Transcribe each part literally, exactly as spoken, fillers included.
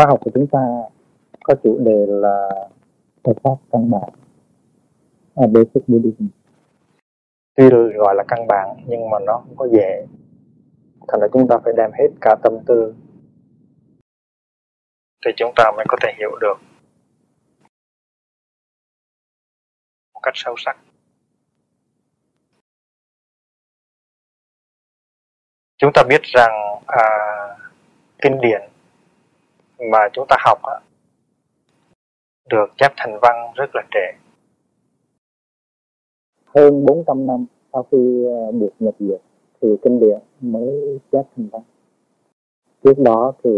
Khóa học của chúng ta có chủ đề là Phật pháp căn bản, à, basic Buddhism. Tuy gọi là căn bản nhưng mà nó không có dễ, thành ra chúng ta phải đem hết cả tâm tư thì chúng ta mới có thể hiểu được một cách sâu sắc. Chúng ta biết rằng à, kinh điển mà chúng ta học á, được chép thành văn rất là trễ, hơn bốn trăm năm sau khi được nhập diệt thì kinh điển mới chép thành văn. Trước đó thì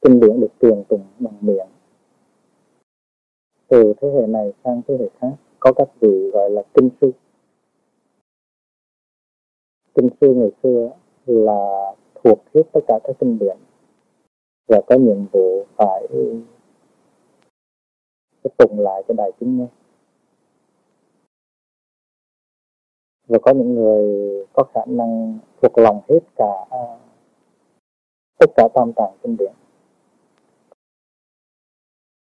kinh điển được truyền tụng bằng miệng từ thế hệ này sang thế hệ khác. Có các vị gọi là kinh sư. Kinh sư ngày xưa là thuộc hết tất cả các kinh điển và có nhiệm vụ phải tụng lại cho đại chúng nghe. Và có những người có khả năng thuộc lòng hết cả tất cả tam tạng kinh điển.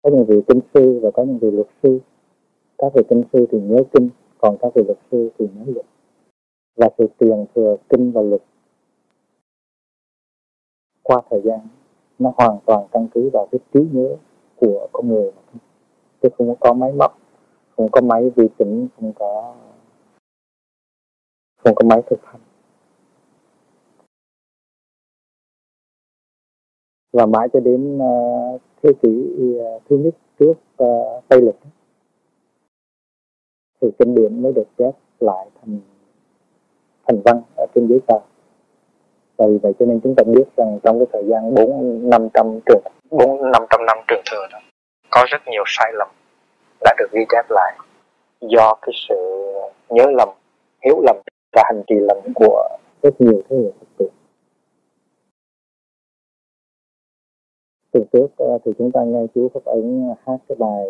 Có những vị kinh sư và có những vị luật sư. Các vị kinh sư thì nhớ kinh, còn các vị luật sư thì nhớ luật. Và sự truyền thừa kinh và luật qua thời gian nó hoàn toàn căn cứ vào cái trí nhớ của con người, chứ không có máy móc, không có máy vi tính, không có không có máy thực hành. Và mãi cho đến uh, thế kỷ uh, thứ nhất trước uh, Tây Lịch thì kinh điển mới được chép lại thành thành văn ở trên giấy tờ. Và vì vậy cho nên chúng ta biết rằng trong cái thời gian bốn năm trăm trường bốn năm trăm năm trường thừa đó có rất nhiều sai lầm đã được ghi chép lại do cái sự nhớ lầm, hiểu lầm và hành trì lầm của rất nhiều thế hệ Phật tử. Từ trước thì chúng ta nghe chú Pháp Ánh hát cái bài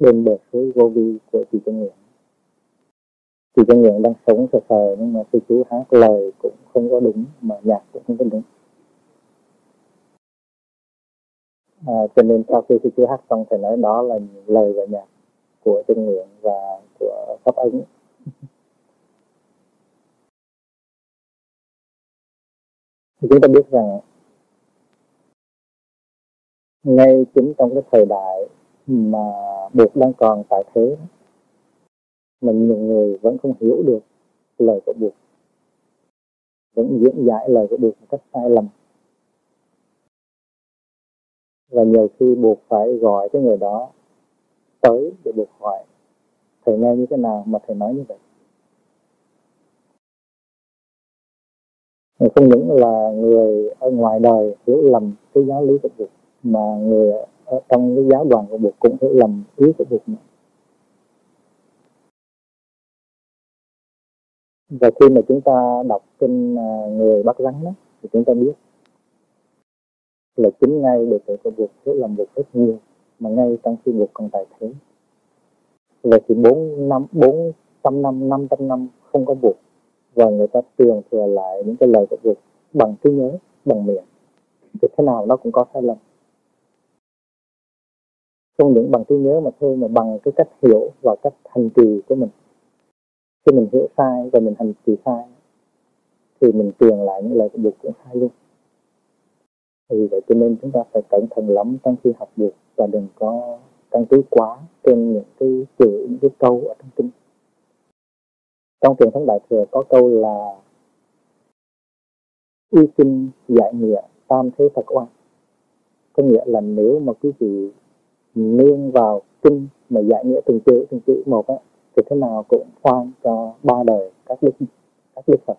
Bên bờ suối Gobi của chị Trân Nguyễn. Chị Trân Nguyễn đang sống sờ sờ nhưng mà sư chú hát lời cũng không có đúng mà nhạc cũng không có đúng. À, cho nên sau khi sư chú hát xong thì nói đó là lời và nhạc của Trân Nguyễn và của Pháp Ánh. Thì chúng ta biết rằng ngay chính trong cái thời đại mà Bụt đang còn tại thế mà nhiều người vẫn không hiểu được lời của Bụt, vẫn diễn giải lời của Bụt một cách sai lầm. Và nhiều khi Bụt phải gọi cái người đó tới để Bụt hỏi thầy nghe như thế nào mà thầy nói như vậy. Không những là người ở ngoài đời hiểu lầm cái giáo lý của Bụt mà người ở trong cái giáo đoàn của Bụt cũng hiểu lầm ý của Bụt nữa. Và khi mà chúng ta đọc kinh Người Bắt Rắn đó thì chúng ta biết là chính ngay đệ tử của Bụt hiểu lầm Bụt rất nhiều mà ngay trong khi Bụt còn tại thế. Là chỉ bốn năm bốn trăm năm năm trăm năm không có Bụt và người ta truyền thừa lại những cái lời của Bụt bằng trí nhớ, bằng miệng thì thế nào nó cũng có sai lầm. Không những bằng trí nhớ mà thôi mà bằng cái cách hiểu và cách hành trì của mình. Khi mình hiểu sai và mình hành trì sai thì mình truyền lại những lời của Bụt cũng sai luôn. Vì vậy cho nên chúng ta phải cẩn thận lắm trong khi học Bụt và đừng có căn cứ quá trên những cái chữ, những cái câu ở trong kinh. Trong truyền thống Đại Thừa có câu là y kinh giải nghĩa tam thế Phật oan. Có nghĩa là nếu mà quý vị nương vào kinh mà giải nghĩa từng chữ, từng chữ một á, thì thế nào cũng oan cho ba đời các đức, các đức Phật.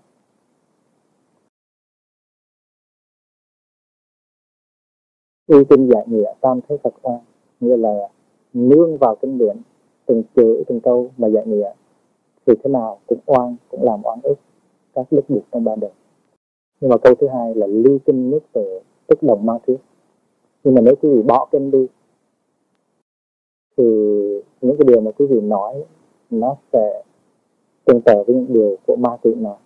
Y kinh giải nghĩa tam thế Phật oan, nghĩa là nương vào kinh điển từng chữ, từng câu mà giải nghĩa thì thế nào cũng oan, cũng làm oan ức các đức Phật trong ba đời. Nhưng mà câu thứ hai là ly kinh nước về tức đồng ma thuyết. Nhưng mà nếu quý vị bỏ kinh đi thì những cái điều mà quý vị nói nó sẽ tương tự với những điều của ma thuyết nào.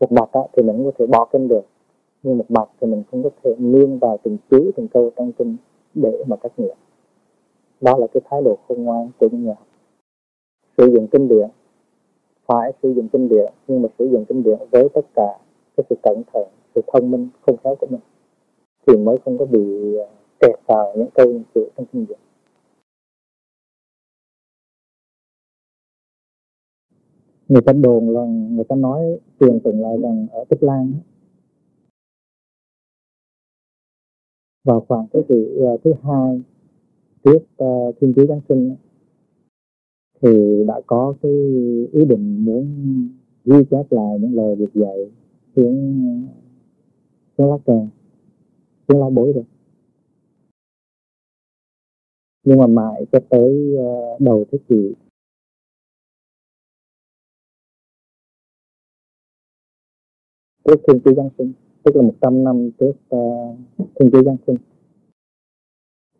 Một mặt á, thì mình có thể bỏ kinh được như một mạch thì mình không có thể nương vào từng chữ từng câu trong kinh để mà cắt nghĩa. Đó là cái thái độ khôn ngoan của những nhà học. Sử dụng kinh điển, phải sử dụng kinh điển, nhưng mà sử dụng kinh điển với tất cả cái sự cẩn thận, sự thông minh, khôn khéo của mình thì mới không có bị kẹt vào những câu những chữ trong kinh điển. Người ta đồn là người ta nói truyền từng lại rằng ở Tích Lan vào khoảng thế kỷ thứ hai trước uh, Thiên Chúa Giáng Sinh thì đã có cái ý định muốn ghi chép lại những lời việc dạy tiếng tiếng lá cờ, tiếng lá bối rồi. Nhưng mà mãi cho tới uh, đầu thế kỷ trước Thiên Chúa Giáng Sinh, tức là một trăm năm trước uh, Thiên Chúa Giáng Sinh,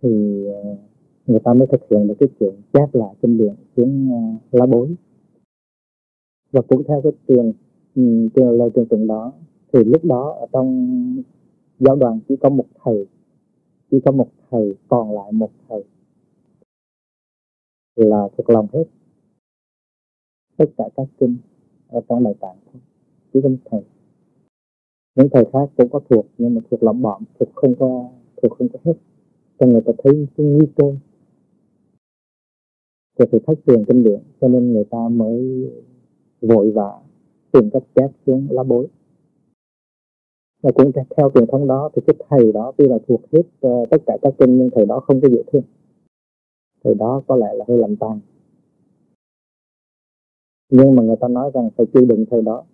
thì uh, người ta mới thực hiện được cái chuyện chép lại kinh điển tiếng uh, lá bối. Và cũng theo cái truyền um, lời truyền tụng đó thì lúc đó ở trong giáo đoàn chỉ có một thầy, chỉ có một thầy, còn lại một thầy là thuộc lòng hết tất cả các kinh ở trong Đại Tạng, chỉ có một thầy. Những thầy khác cũng có thuộc nhưng mà thuộc lỏng bỏm, thuộc không có, thuộc không có hết, cho người ta thấy cái nguy cơ về sự thất truyền kinh điển, cho nên người ta mới vội vã tìm cách chép xuống lá bối. Và cũng theo truyền thống đó thì cái thầy đó tuy là thuộc hết uh, tất cả các kinh nhưng thầy đó không có dễ thương, thầy đó có lẽ là hơi lầm tàn. Nhưng mà người ta nói rằng phải chịu đựng thầy đó,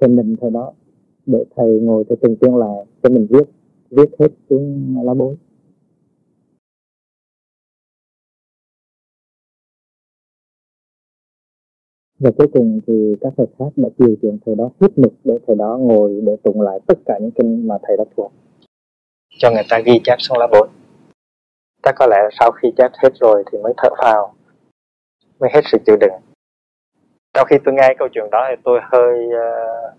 phải mình thầy đó, để thầy ngồi thầy từng tiếng lại cho mình viết, viết hết xuống lá bối. Và cuối cùng thì các thầy khác đã điều kiện thầy đó hết mực để thầy đó ngồi để tụng lại tất cả những kinh mà thầy đã thuộc, cho người ta ghi chép xuống lá bối. Ta có lẽ sau khi chép hết rồi thì mới thở phào, mới hết sự chịu đựng. Sau khi tôi nghe câu chuyện đó thì tôi hơi uh,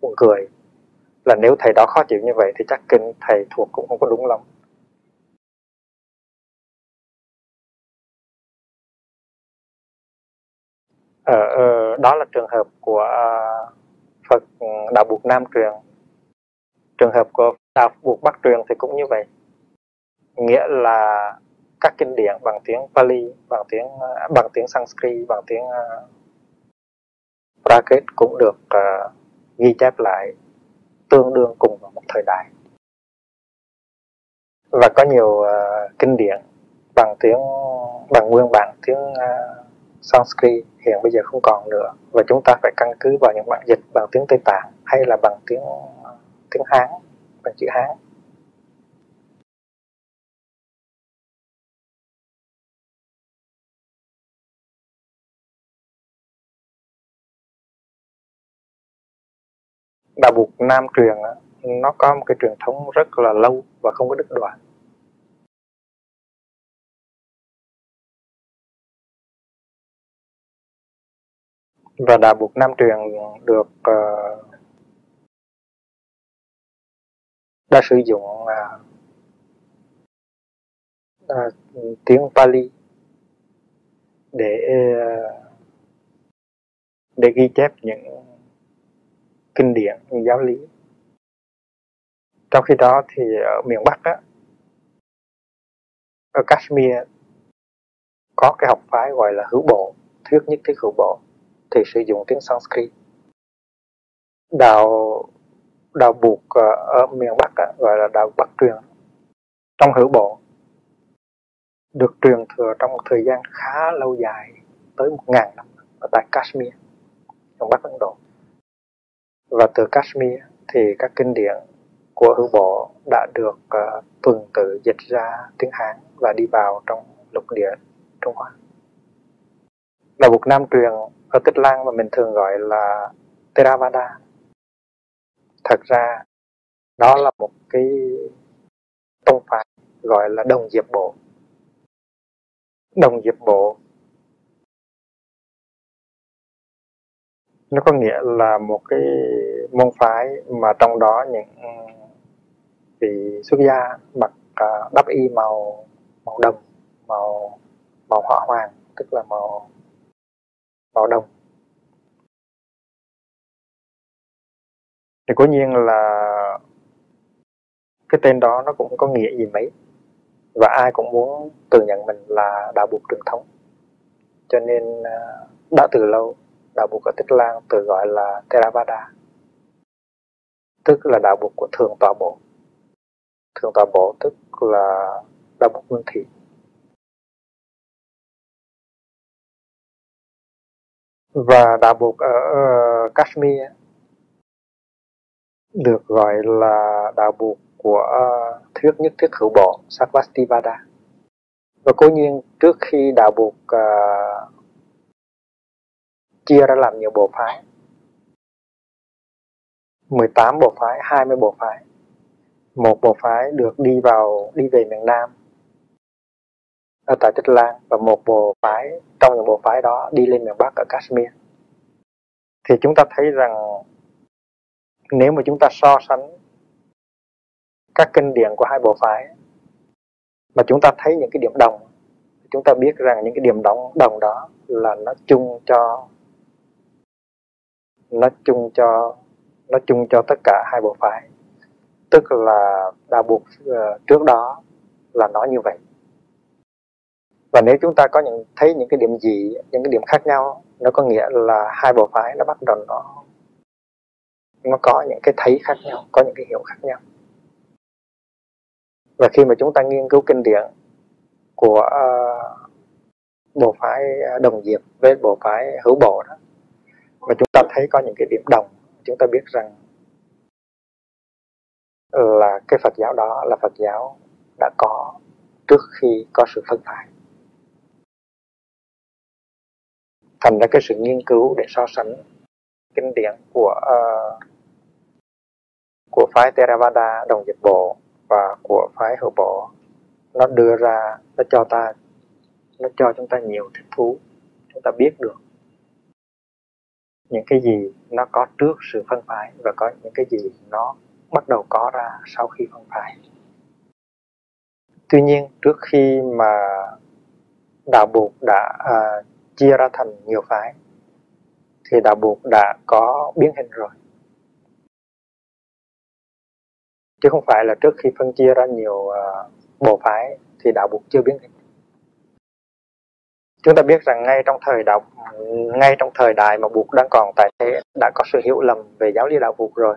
buồn cười, là nếu thầy đó khó chịu như vậy thì chắc kinh thầy thuộc cũng không có đúng lắm. Ờ, đó là trường hợp của Phật Đạo Buộc Nam Truyền. Trường hợp của Đạo Buộc Bắc Truyền thì cũng như vậy. Nghĩa là các kinh điển bằng tiếng Pali, bằng tiếng bằng tiếng Sanskrit, bằng tiếng Prakrit cũng được uh, ghi chép lại tương đương cùng vào một thời đại. Và có nhiều uh, kinh điển bằng tiếng bằng nguyên bản tiếng uh, Sanskrit hiện bây giờ không còn nữa, và chúng ta phải căn cứ vào những bản dịch bằng tiếng Tây Tạng hay là bằng tiếng tiếng Hán, bằng chữ Hán. Đạo Buộc Nam Truyền nó có một cái truyền thống rất là lâu và không có đứt đoạn. Và Đạo Buộc Nam Truyền được uh, đã sử dụng uh, uh, tiếng Pali để uh, để ghi chép những kinh điển, những giáo lý. Trong khi đó thì ở miền Bắc á, ở Kashmir có cái học phái gọi là Hữu Bộ, Thuyết Nhất Thiết Hữu Bộ, thì sử dụng tiếng Sanskrit. Đạo đạo buộc ở miền Bắc á, gọi là Đạo Bắc Truyền, trong Hữu Bộ được truyền thừa trong một thời gian khá lâu dài, tới một ngàn năm ở tại Kashmir, miền Bắc Ấn Độ. Và từ Kashmir thì các kinh điển của Hữu Bộ đã được uh, tuần tự dịch ra tiếng Hán và đi vào trong lục địa Trung Hoa. Đạo Buộc Nam Truyền ở Tích Lan mà mình thường gọi là Theravada. Thật ra đó là một cái tông phái gọi là Đồng Diệp Bộ. Đồng Diệp Bộ nó có nghĩa là một cái môn phái mà trong đó những thì xuất gia mặc đắp y màu màu đồng, màu màu hỏa hoàng, tức là màu màu đồng. Thì cố nhiên là cái tên đó nó cũng có nghĩa gì mấy, và ai cũng muốn tự nhận mình là đạo Bụt truyền thống, cho nên đã từ lâu đạo Bụt ở Tích Lan tự gọi là Theravada, tức là đạo Bụt của Thường Tọa Bộ. Thường Tọa Bộ tức là đạo Bụt Nguyên Thủy. Và đạo Bụt ở Kashmir được gọi là đạo Bụt của Thuyết Nhất Thiết Hữu Bộ, Sarvāstivāda. Và cố nhiên trước khi đạo Bụt uh, chia ra làm nhiều bộ phái, mười tám bộ phái, hai mươi bộ phái, một bộ phái được đi vào đi về miền Nam ở tại Tích Lan, và một bộ phái trong những bộ phái đó đi lên miền Bắc ở Kashmir. Thì chúng ta thấy rằng nếu mà chúng ta so sánh các kinh điển của hai bộ phái mà chúng ta thấy những cái điểm đồng, chúng ta biết rằng những cái điểm đồng, đồng đó là nó chung cho nó chung cho nó chung cho tất cả hai bộ phái, tức là đạo Bụt trước đó là nó như vậy. Và nếu chúng ta có những thấy những cái điểm gì, những cái điểm khác nhau, nó có nghĩa là hai bộ phái nó bắt đầu nó nó có những cái thấy khác nhau, có những cái hiểu khác nhau. Và khi mà chúng ta nghiên cứu kinh điển của uh, bộ phái Đồng Diệp với bộ phái Hữu Bộ đó, và chúng ta thấy có những cái điểm đồng, chúng ta biết rằng là cái Phật giáo đó là Phật giáo đã có trước khi có sự phân phái. Thành ra cái sự nghiên cứu để so sánh kinh điển của uh, của phái Theravada, Đồng Diệp Bộ và của phái Hữu Bộ, nó đưa ra, nó cho ta, nó cho chúng ta nhiều thích thú. Chúng ta biết được những cái gì nó có trước sự phân phái và có những cái gì nó bắt đầu có ra sau khi phân phái. Tuy nhiên, trước khi mà đạo Bụt đã à, chia ra thành nhiều phái, thì đạo Bụt đã có biến hình rồi. Chứ không phải là trước khi phân chia ra nhiều à, bộ phái thì đạo Bụt chưa biến hình. Chúng ta biết rằng ngay trong thời đạo, ngay trong thời đại mà Bụt đang còn tại thế đã có sự hiểu lầm về giáo lý đạo Bụt rồi.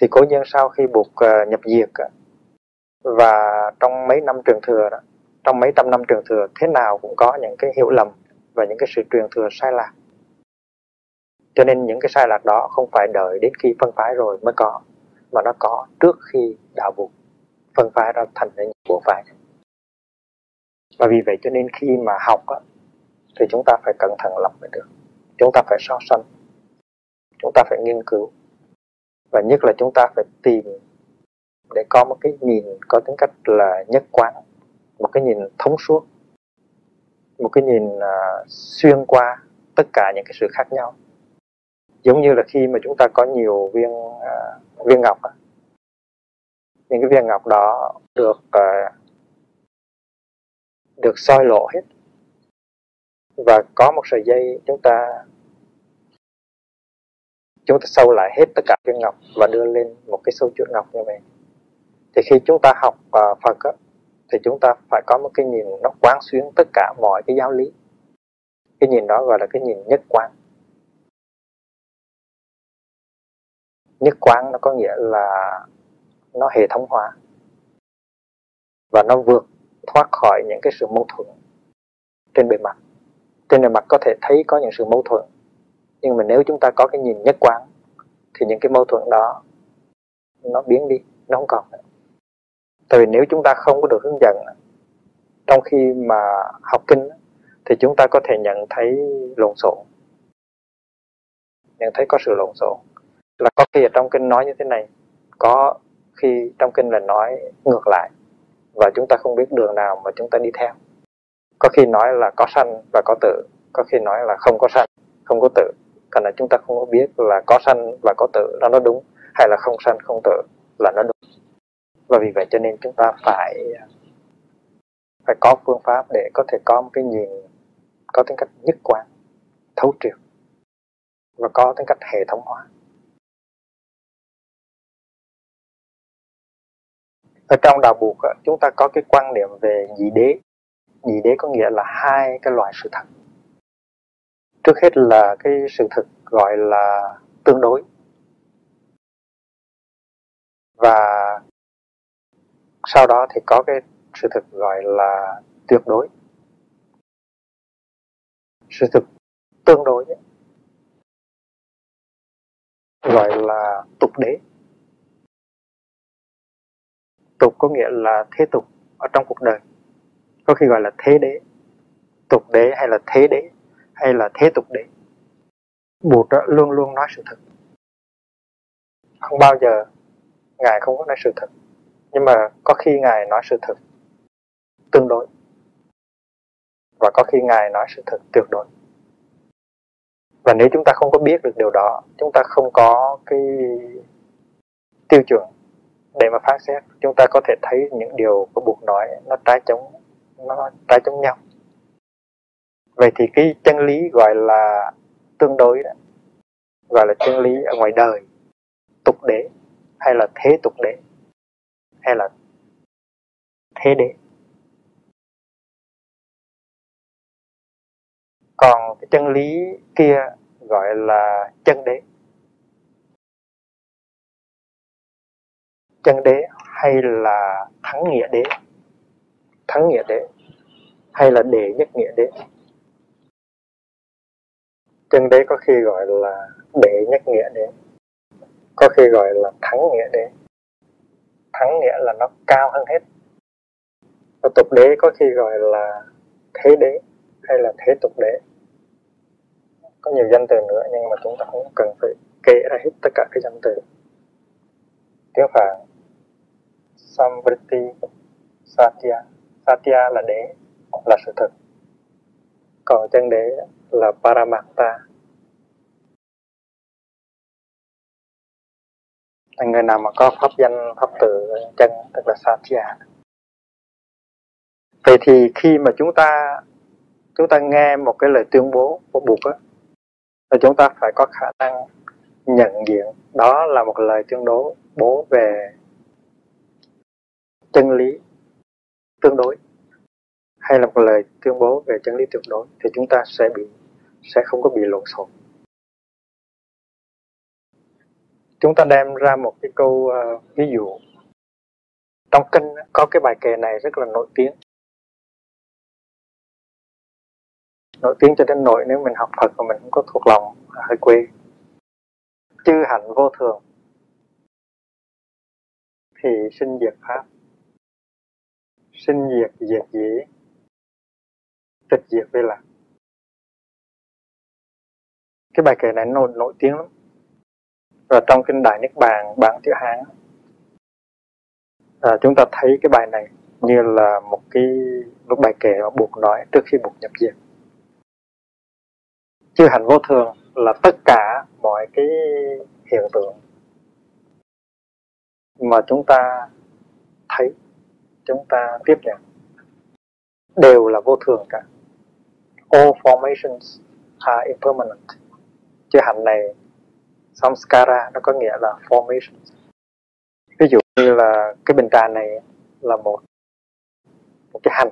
Thì cố nhiên sau khi Bụt uh, nhập diệt uh, và trong mấy năm truyền thừa đó, trong mấy trăm năm truyền thừa, thế nào cũng có những cái hiểu lầm và những cái sự truyền thừa sai lạc. Cho nên những cái sai lạc đó không phải đợi đến khi phân phái rồi mới có, mà nó có trước khi đạo Bụt phân phái ra thành những bộ phái. Và vì vậy cho nên khi mà học á, thì chúng ta phải cẩn thận lắm mới được. Chúng ta phải so sánh, chúng ta phải nghiên cứu, và nhất là chúng ta phải tìm để có một cái nhìn có tính cách là nhất quán, một cái nhìn thống suốt, một cái nhìn uh, xuyên qua tất cả những cái sự khác nhau. Giống như là khi mà chúng ta có nhiều viên uh, viên ngọc á, những cái viên ngọc đó được uh, được soi lộ hết, và có một sợi dây chúng ta chúng ta sâu lại hết tất cả viên ngọc và đưa lên một cái sâu chuỗi ngọc như vậy. Thì khi chúng ta học uh, Phật á, thì chúng ta phải có một cái nhìn nó quán xuyến tất cả mọi cái giáo lý. Cái nhìn đó gọi là cái nhìn nhất quán. Nhất quán nó có nghĩa là nó hệ thống hóa và nó vượt thoát khỏi những cái sự mâu thuẫn trên bề mặt. Trên bề mặt có thể thấy có những sự mâu thuẫn, nhưng mà nếu chúng ta có cái nhìn nhất quán thì những cái mâu thuẫn đó nó biến đi, nó không còn nữa. Tại vì nếu chúng ta không có được hướng dẫn trong khi mà học kinh thì chúng ta có thể nhận thấy lộn xộn, nhận thấy có sự lộn xộn, là có khi ở trong kinh nói như thế này, có khi trong kinh là nói ngược lại, và chúng ta không biết đường nào mà chúng ta đi theo. Có khi nói là có sanh và có tử, có khi nói là không có sanh, không có tử, còn là chúng ta không có biết là có sanh và có tử là nó đúng, hay là không sanh không tử là nó đúng. Và vì vậy cho nên chúng ta phải phải có phương pháp để có thể có một cái nhìn có tính cách nhất quán, thấu triệt và có tính cách hệ thống hóa. Ở trong đạo Bụt chúng ta có cái quan niệm về nhị đế. Nhị đế có nghĩa là hai cái loại sự thật. Trước hết là cái sự thật gọi là tương đối, và sau đó thì có cái sự thật gọi là tuyệt đối. Sự thật tương đối ấy, gọi là tục đế. Tục có nghĩa là thế tục ở trong cuộc đời, có khi gọi là thế đế, tục đế hay là thế đế hay là thế tục đế. Bụt luôn luôn nói sự thật, không bao giờ Ngài không có nói sự thật, nhưng mà có khi Ngài nói sự thật tương đối và có khi Ngài nói sự thật tuyệt đối. Và nếu chúng ta không có biết được điều đó, chúng ta không có cái tiêu chuẩn để mà phán xét, chúng ta có thể thấy những điều của Bụt nói nó trái chống, nó trái chống nhau. Vậy thì cái chân lý gọi là tương đối đó, gọi là chân lý ở ngoài đời, tục đế hay là thế tục đế hay là thế đế. Còn cái chân lý kia gọi là chân đế. Chân đế hay là thắng nghĩa đế, thắng nghĩa đế hay là đệ nhất nghĩa đế. Chân đế có khi gọi là đệ nhất nghĩa đế, có khi gọi là thắng nghĩa đế. Thắng nghĩa là nó cao hơn hết. Và tục đế có khi gọi là thế đế hay là thế tục đế. Có nhiều danh từ nữa nhưng mà chúng ta không cần phải kể ra hết tất cả các danh từ. Tiếng Phạn Samvriti Satya. Satya là đế, là sự thật. Còn chân đế là Paramatma. Người nào mà có pháp danh, pháp từ chân tức là Satya. Vậy thì khi mà chúng ta chúng ta nghe một cái lời tuyên bố của Bụt á, thì chúng ta phải có khả năng nhận diện đó là một lời tuyên bố bố về chân lý tương đối hay là một lời tuyên bố về chân lý tuyệt đối, thì chúng ta sẽ bị sẽ không có bị lộn xộn. Chúng ta đem ra một cái câu uh, ví dụ. Trong kinh có cái bài kệ này rất là nổi tiếng. Nổi tiếng cho đến nỗi nếu mình học Phật mà mình không có thuộc lòng hơi quê. Chư hạnh vô thường thì sinh diệt pháp, sinh diệt diệt dĩ, tịch diệt về lạc. Cái bài kệ này nổi, nổi tiếng lắm. Và trong kinh Đại Niết Bàn bản chữ Hán, à, chúng ta thấy cái bài này như là một cái lúc bài kệ mà Bụt nói trước khi Bụt nhập diệt. Chư hạnh vô thường là tất cả mọi cái hiện tượng mà chúng ta thấy, chúng ta tiếp nhận đều là vô thường cả. All formations are impermanent. Chữ hạnh này samskara nó có nghĩa là formations. Ví dụ như là cái bình trà này là một một cái hạnh.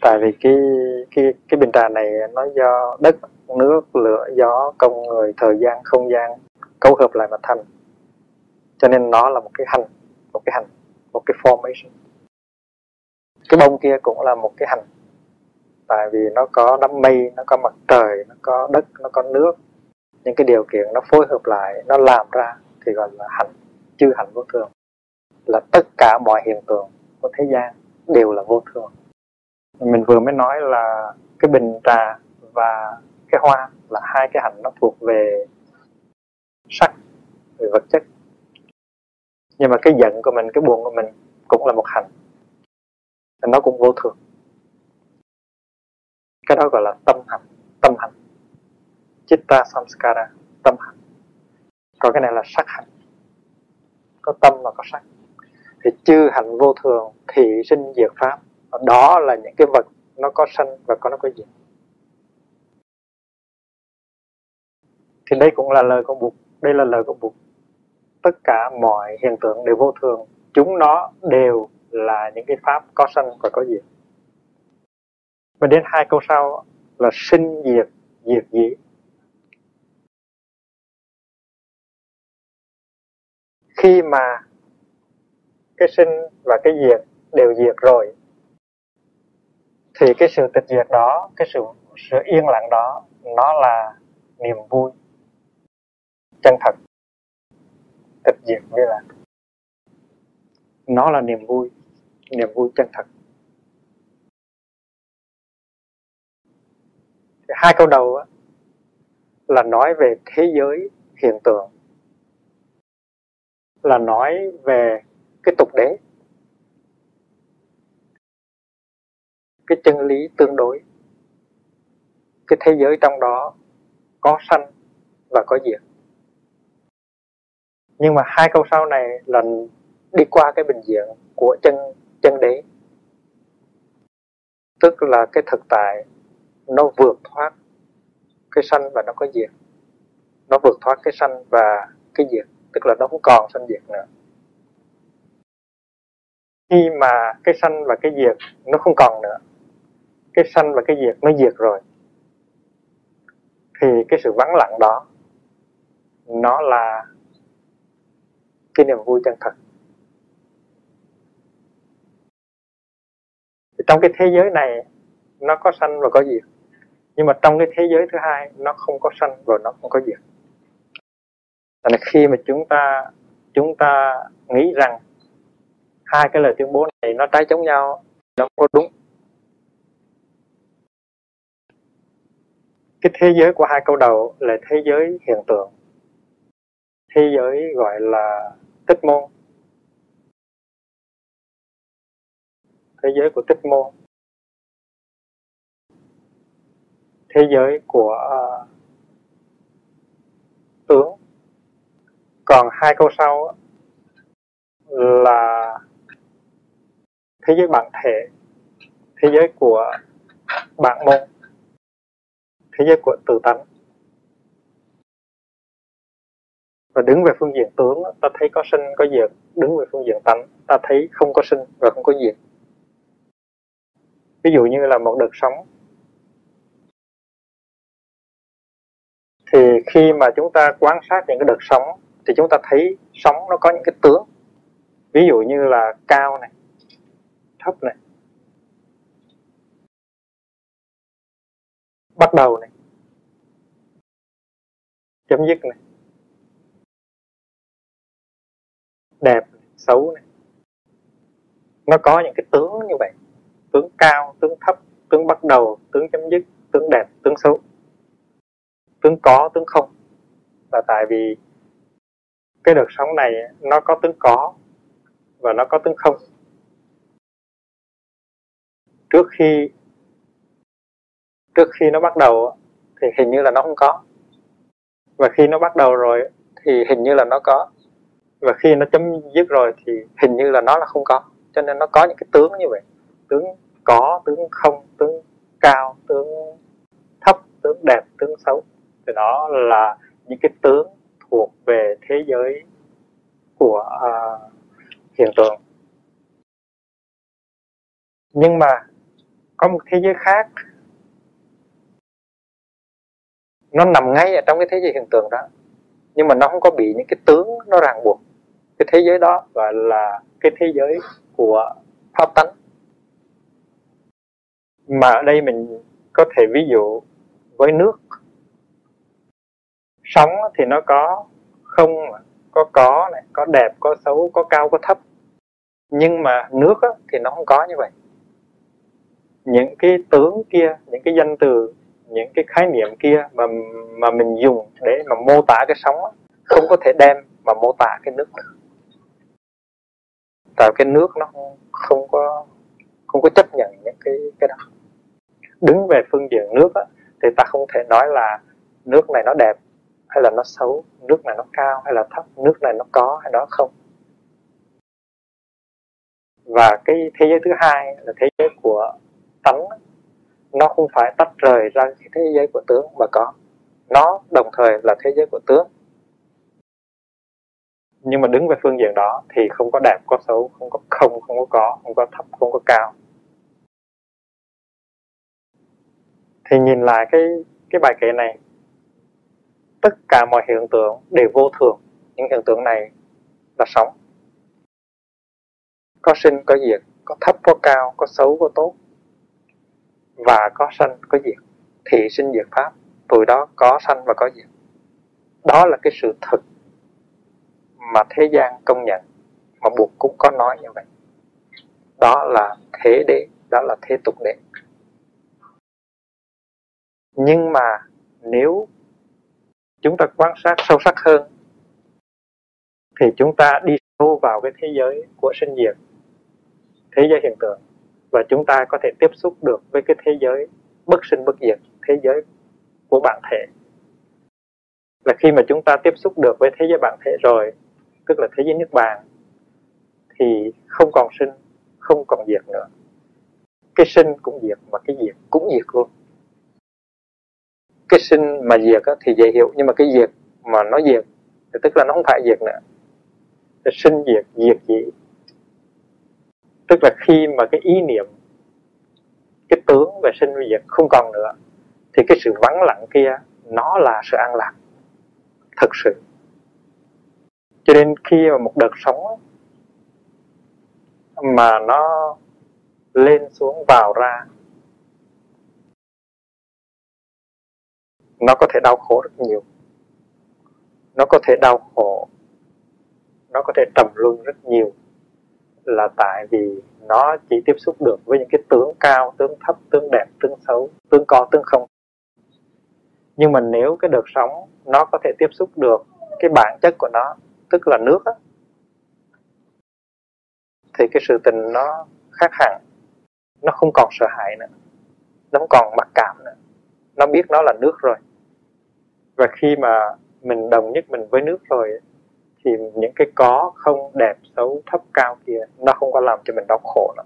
Tại vì cái cái cái bình trà này nó do đất, nước, lửa, gió, con người, thời gian, không gian cấu hợp lại mà thành. Cho nên nó là một cái hành, một cái hành, một cái formation. Cái bông kia cũng là một cái hành. Tại vì nó có đám mây, nó có mặt trời, nó có đất, nó có nước. Những cái điều kiện nó phối hợp lại, nó làm ra thì gọi là hành. Chư hạnh vô thường là tất cả mọi hiện tượng của thế gian đều là vô thường. Mình vừa mới nói là cái bình trà và cái hoa là hai cái hạnh, nó thuộc về sắc, về vật chất. Nhưng mà cái giận của mình, cái buồn của mình cũng là một hạnh, nó cũng vô thường. Cái đó gọi là tâm hạnh, tâm hạnh, chitta samskara, tâm hạnh. Còn cái này là sắc hạnh, có tâm và có sắc. Thì chư hành vô thường, thị sinh diệt pháp, đó là những cái vật nó có sanh và có nó có diệt. Thì đây cũng là lời của Bụt, đây là lời của Bụt. Tất cả mọi hiện tượng đều vô thường, chúng nó đều là những cái pháp có sanh và có diệt. Và đến hai câu sau là sinh diệt, diệt dĩ. Khi mà cái sinh và cái diệt đều diệt rồi, thì cái sự tịch diệt đó, cái sự, sự yên lặng đó, nó là niềm vui chân thật. Tịch diệt như là nó là niềm vui, niềm vui chân thật. Thì hai câu đầu là nói về thế giới hiện tượng, là nói về cái tục đế, cái chân lý tương đối, cái thế giới trong đó có sanh và có diệt. Nhưng mà hai câu sau này là đi qua cái bình diện của chân chân đế, tức là cái thực tại nó vượt thoát cái sanh và nó có diệt, nó vượt thoát cái sanh và cái diệt, tức là nó không còn sanh diệt nữa. Khi mà cái sanh và cái diệt nó không còn nữa, cái sanh và cái diệt nó diệt rồi, thì cái sự vắng lặng đó nó là cái niềm vui chân thật. Thì trong cái thế giới này nó có sanh và có diệt, nhưng mà trong cái thế giới thứ hai nó không có sanh và nó không có diệt. Là khi mà chúng ta chúng ta nghĩ rằng hai cái lời tuyên bố này nó trái chống nhau, nó không đúng. Cái thế giới của hai câu đầu là thế giới hiện tượng, thế giới gọi là tích môn, thế giới của tích môn, thế giới của uh, tướng. Còn hai câu sau là thế giới bản thể, thế giới của bản môn, thế giới của tự tánh. Và đứng về phương diện tướng, ta thấy có sinh, có diệt. Đứng về phương diện tánh, ta thấy không có sinh và không có diệt. Ví dụ như là một đợt sóng. Thì khi mà chúng ta quan sát những cái đợt sóng, thì chúng ta thấy sóng nó có những cái tướng. Ví dụ như là cao này, thấp này, bắt đầu này, chấm dứt này, đẹp này, xấu này. Nó có những cái tướng như vậy. Tướng cao, tướng thấp, tướng bắt đầu, tướng chấm dứt, tướng đẹp, tướng xấu, tướng có, tướng không. Là tại vì cái đợt sóng này nó có tướng có và nó có tướng không. Trước khi Trước khi nó bắt đầu thì hình như là nó không có, và khi nó bắt đầu rồi thì hình như là nó có, và khi nó chấm dứt rồi thì hình như là nó là không có. Cho nên nó có những cái tướng như vậy. Tướng có, tướng không, tướng cao, tướng thấp, tướng đẹp, tướng xấu. Thì đó là những cái tướng thuộc về thế giới của uh, hiện tượng. Nhưng mà có một thế giới khác, nó nằm ngay ở trong cái thế giới hiện tượng đó, nhưng mà nó không có bị những cái tướng nó ràng buộc. Cái thế giới đó gọi là cái thế giới của pháp tánh. Mà ở đây mình có thể ví dụ với nước. Sóng thì nó có không, có có này, có đẹp, có xấu, có cao, có thấp. Nhưng mà nước á, thì nó không có như vậy. Những cái tướng kia, những cái danh từ, những cái khái niệm kia mà mà mình dùng để mà mô tả cái sóng á, không có thể đem mà mô tả cái nước được. Tại cái nước nó không có không có chấp nhận những cái cái đó. Đứng về phương diện nước á, thì ta không thể nói là nước này nó đẹp hay là nó xấu, nước này nó cao hay là thấp, nước này nó có hay nó không. Và cái thế giới thứ hai là thế giới của tánh, nó không phải tách rời ra cái thế giới của tướng mà có, nó đồng thời là thế giới của tướng. Nhưng mà đứng về phương diện đó thì không có đẹp, có xấu, không có không, không có có, không có thấp, không có cao. Thì nhìn lại cái cái bài kệ này, tất cả mọi hiện tượng đều vô thường, những hiện tượng này là sống. Có sinh, có diệt, có thấp, có cao, có xấu, có tốt, và có sanh, có diệt. Thì sinh diệt pháp, tụi đó có sanh và có diệt. Đó là cái sự thực mà thế gian công nhận, mà Bụt cũng có nói như vậy. Đó là thế đế, đó là thế tục đế. Nhưng mà nếu chúng ta quan sát sâu sắc hơn thì chúng ta đi sâu vào cái thế giới của sinh diệt, thế giới hiện tượng, và chúng ta có thể tiếp xúc được với cái thế giới bất sinh bất diệt, thế giới của bản thể. Là khi mà chúng ta tiếp xúc được với thế giới bản thể rồi, tức là thế giới Niết Bàn, thì không còn sinh, không còn diệt nữa. Cái sinh cũng diệt mà cái diệt cũng diệt luôn. Cái sinh mà diệt thì dễ hiểu, nhưng mà cái diệt mà nó diệt thì tức là nó không phải diệt nữa. Thì sinh diệt, diệt gì? Tức là khi mà cái ý niệm, cái tướng về sinh về diệt không còn nữa, thì cái sự vắng lặng kia nó là sự an lạc thật sự. Cho nên khi mà một đợt sóng mà nó lên xuống vào ra, nó có thể đau khổ rất nhiều, nó có thể đau khổ, nó có thể trầm luân rất nhiều, là tại vì nó chỉ tiếp xúc được với những cái tướng cao, tướng thấp, tướng đẹp, tướng xấu, tướng có, tướng không. Nhưng mà nếu cái đợt sóng nó có thể tiếp xúc được cái bản chất của nó, tức là nước á, thì cái sự tình nó khác hẳn. Nó không còn sợ hãi nữa, nó không còn mặc cảm nữa, nó biết nó là nước rồi. Và khi mà mình đồng nhất mình với nước rồi thì những cái có, không, đẹp, xấu, thấp, cao kia nó không có làm cho mình đau khổ nữa,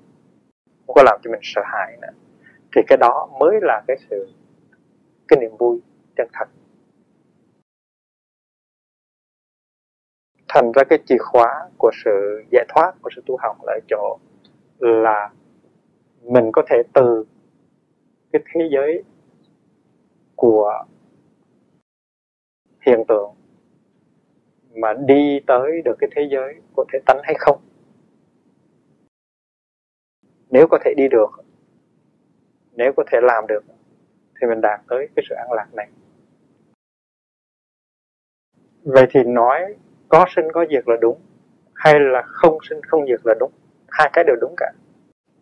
không có làm cho mình sợ hãi nữa. Thì cái đó mới là cái sự, cái niềm vui chân thật. Thành ra cái chìa khóa của sự giải thoát, của sự tu học là ở chỗ là mình có thể từ cái thế giới của hiện tượng mà đi tới được cái thế giới của thể tánh hay không. Nếu có thể đi được, nếu có thể làm được thì mình đạt tới cái sự an lạc này. Vậy thì nói có sinh có diệt là đúng, hay là không sinh không diệt là đúng? Hai cái đều đúng cả.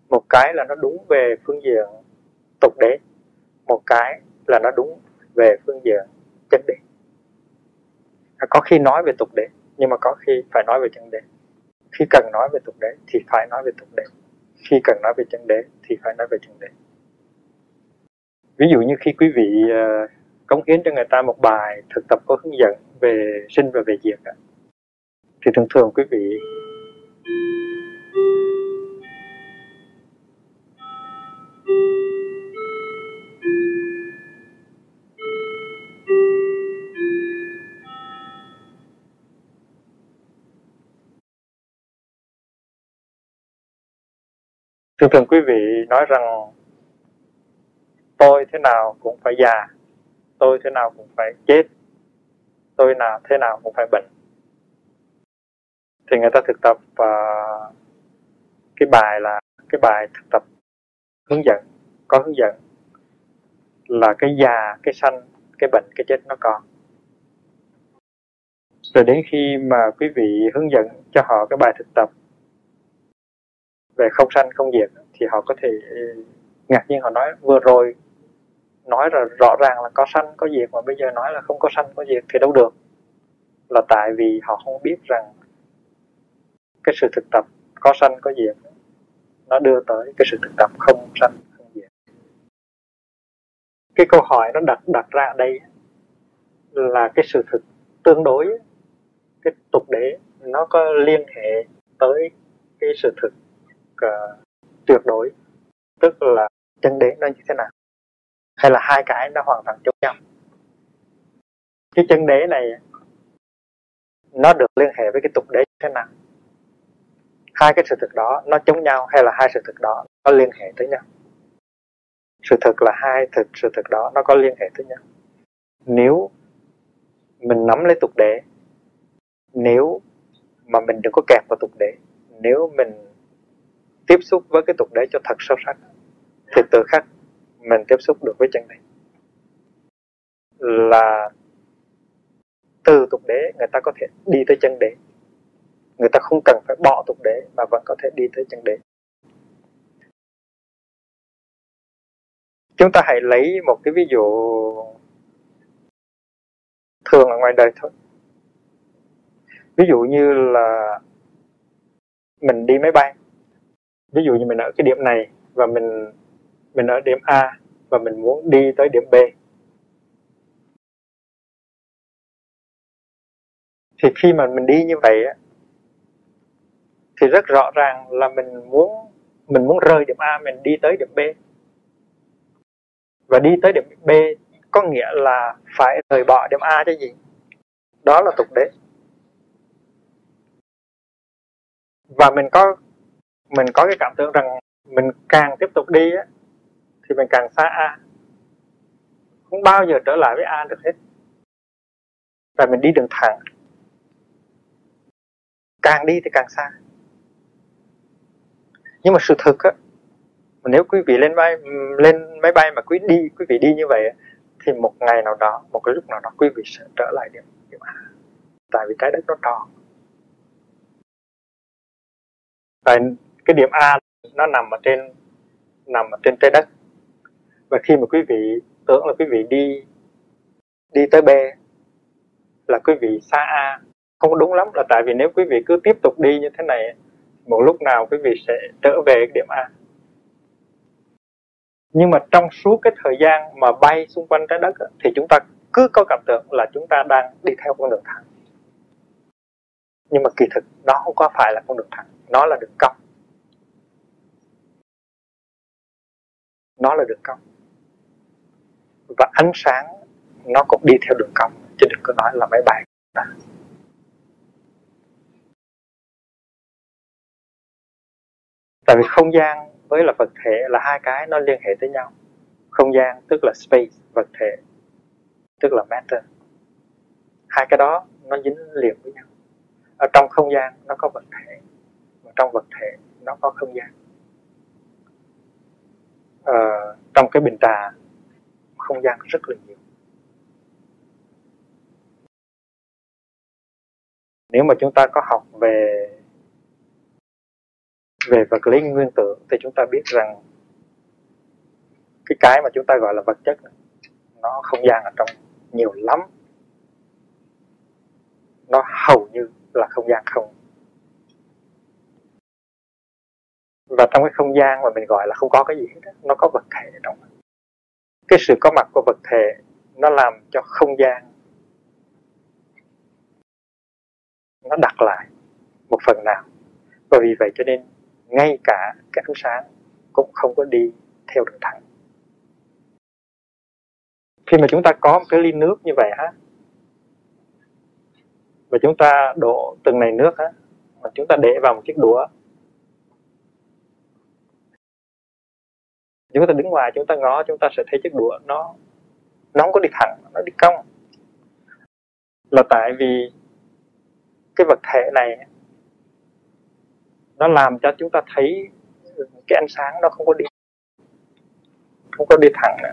Một cái là nó đúng về phương diện tục đế, một cái là nó đúng về phương diện chân đế. Có khi nói về tục đế, nhưng mà có khi phải nói về chân đế. Khi cần nói về tục đế thì phải nói về tục đế, khi cần nói về chân đế thì phải nói về chân đế. Ví dụ như khi quý vị cống hiến cho người ta một bài thực tập có hướng dẫn về sinh và về diệt thì thường thường quý vị Thường thường quý vị nói rằng tôi thế nào cũng phải già, tôi thế nào cũng phải chết, tôi nào thế nào cũng phải bệnh. Thì người ta thực tập uh, cái bài là cái bài thực tập hướng dẫn, có hướng dẫn là cái già, cái sanh, cái bệnh, cái chết nó còn. Rồi đến khi mà quý vị hướng dẫn cho họ cái bài thực tập về không sanh không diệt thì họ có thể ngạc nhiên, họ nói vừa rồi nói là rõ ràng là có sanh có diệt mà bây giờ nói là không có sanh có diệt thì đâu được. Là tại vì họ không biết rằng cái sự thực tập có sanh có diệt nó đưa tới cái sự thực tập không sanh không diệt. Cái câu hỏi nó đặt đặt ra ở đây là cái sự thực tương đối, cái tục đế nó có liên hệ tới cái sự thực uh, tuyệt đối, tức là chân đế nó như thế nào, hay là hai cái nó hoàn toàn chống nhau. Cái chân đế này nó được liên hệ với cái tục đế như thế nào, hai cái sự thực đó nó chống nhau hay là hai sự thực đó nó liên hệ tới nhau. Sự thực là hai thực sự thực đó nó có liên hệ tới nhau. Nếu mình nắm lấy tục đế, nếu mà mình đừng có kẹp vào tục đế, nếu mình tiếp xúc với cái tục đế cho thật sâu sắc, thì tự khắc mình tiếp xúc được với chân đế. Là từ tục đế người ta có thể đi tới chân đế, người ta không cần phải bỏ tục đế mà vẫn có thể đi tới chân đế. Chúng ta hãy lấy một cái ví dụ thường ở ngoài đời thôi. Ví dụ như là mình đi máy bay. Ví dụ như mình ở cái điểm này và mình mình ở điểm A và mình muốn đi tới điểm B. Thì khi mà mình đi như vậy á, thì rất rõ ràng là mình muốn mình muốn rời điểm A mình đi tới điểm B. Và đi tới điểm B có nghĩa là phải rời bỏ điểm A chứ gì. Đó là tục đế. Và mình có mình có cái cảm tưởng rằng mình càng tiếp tục đi á, thì mình càng xa A, không bao giờ trở lại với A được hết. Và mình đi đường thẳng, càng đi thì càng xa. Nhưng mà sự thực á, nếu quý vị lên máy lên máy bay mà quý đi quý vị đi như vậy, thì một ngày nào đó, một cái lúc nào đó quý vị sẽ trở lại điểm điểm A, tại vì trái đất nó tròn. Tại cái điểm A nó nằm ở trên nằm ở trên trái đất, và khi mà quý vị tưởng là quý vị đi đi tới B là quý vị xa A, không đúng lắm, là tại vì nếu quý vị cứ tiếp tục đi như thế này, một lúc nào quý vị sẽ trở về điểm A. Nhưng mà trong suốt cái thời gian mà bay xung quanh trái đất thì chúng ta cứ có cảm tưởng là chúng ta đang đi theo con đường thẳng. Nhưng mà kỳ thực đó không có phải là con đường thẳng, nó là đường cong. Nó là đường cong. Và ánh sáng nó cũng đi theo đường cong, chứ đừng có nói là máy bay. Tại vì không gian với là vật thể là hai cái nó liên hệ tới nhau. Không gian tức là space, vật thể tức là matter. Hai cái đó nó dính liền với nhau. Ở trong không gian nó có vật thể, và trong vật thể nó có không gian. Ờ, trong cái bình trà không gian rất là nhiều. Nếu mà chúng ta có học về về vật lý nguyên tử thì chúng ta biết rằng cái cái mà chúng ta gọi là vật chất nó không gian ở trong nhiều lắm, nó hầu như là không gian không. Và trong cái không gian mà mình gọi là không có cái gì hết đó, nó có vật thể ở trong đó. Cái sự có mặt của vật thể nó làm cho không gian nó đặt lại một phần nào, và vì vậy cho nên ngay cả cái ánh sáng cũng không có đi theo đường thẳng. Khi mà chúng ta có một cái ly nước như vậy á, và chúng ta đổ từng này nước á, và chúng ta để vào một chiếc đũa, chúng ta đứng ngoài chúng ta ngó, chúng ta sẽ thấy chiếc đũa nó nó không có đi thẳng, nó đi cong, là tại vì cái vật thể này nó làm cho chúng ta thấy cái ánh sáng nó không có đi không có đi thẳng nữa.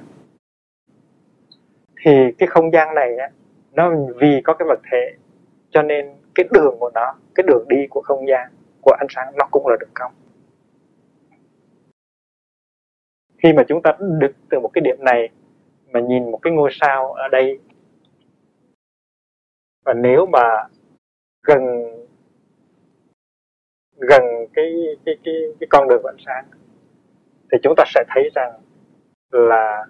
Thì cái không gian này á, nó vì có cái vật thể cho nên cái đường của nó, cái đường đi của không gian, của ánh sáng nó cũng là đường cong. Khi mà chúng ta đứng từ một cái điểm này mà nhìn một cái ngôi sao ở đây, và nếu mà gần gần cái, cái, cái, cái con đường của ánh sáng thì chúng ta sẽ thấy rằng là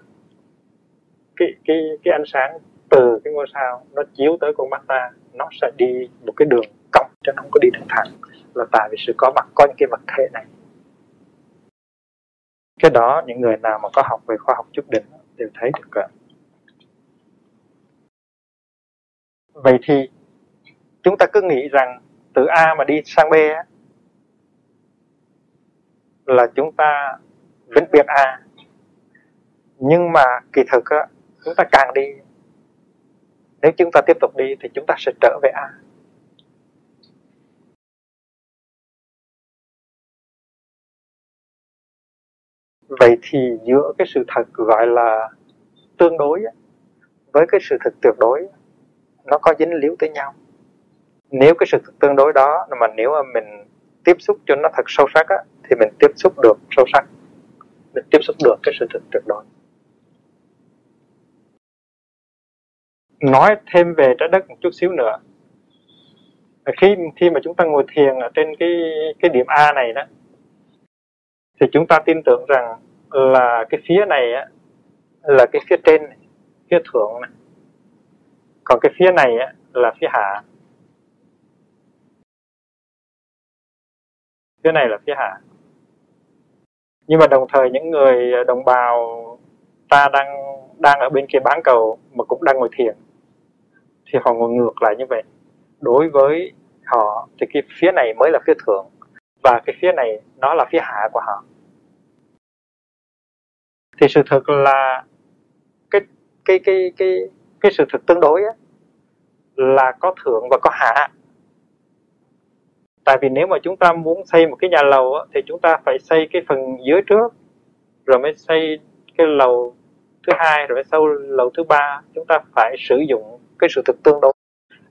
cái, cái, cái ánh sáng từ cái ngôi sao nó chiếu tới con mắt ta, nó sẽ đi một cái đường cong chứ nó không có đi đường thẳng, là tại vì sự có mặt có những cái vật thể này Cái đó những người nào mà có học về khoa học chút đỉnh đều thấy được cả. Vậy thì chúng ta cứ nghĩ rằng từ A mà đi sang B là chúng ta vĩnh biệt A. Nhưng mà kỳ thực chúng ta càng đi, nếu chúng ta tiếp tục đi thì chúng ta sẽ trở về A. Vậy thì giữa cái sự thật gọi là tương đối với cái sự thật tuyệt đối, nó có dính líu tới nhau. Nếu cái sự thật tương đối đó, mà nếu mà mình tiếp xúc cho nó thật sâu sắc á, thì mình tiếp xúc được sâu sắc, mình tiếp xúc được cái sự thật tuyệt đối. Nói thêm về trái đất một chút xíu nữa, khi, khi mà chúng ta ngồi thiền ở trên cái, cái điểm A này đó, thì chúng ta tin tưởng rằng là cái phía này á, là cái phía trên này, phía thượng này. Còn cái phía này á, là phía hạ. Phía này là phía hạ. Nhưng mà đồng thời những người đồng bào ta đang, đang ở bên kia bán cầu mà cũng đang ngồi thiền, thì họ ngồi ngược lại như vậy. Đối với họ thì cái phía này mới là phía thượng, và cái phía này nó là phía hạ của họ. Thì sự thật là cái cái cái cái cái sự thật tương đối ấy, là có thượng và có hạ. Tại vì nếu mà chúng ta muốn xây một cái nhà lầu ấy, thì chúng ta phải xây cái phần dưới trước, rồi mới xây cái lầu thứ hai, rồi mới xây lầu thứ ba. Chúng ta phải sử dụng cái sự thật tương đối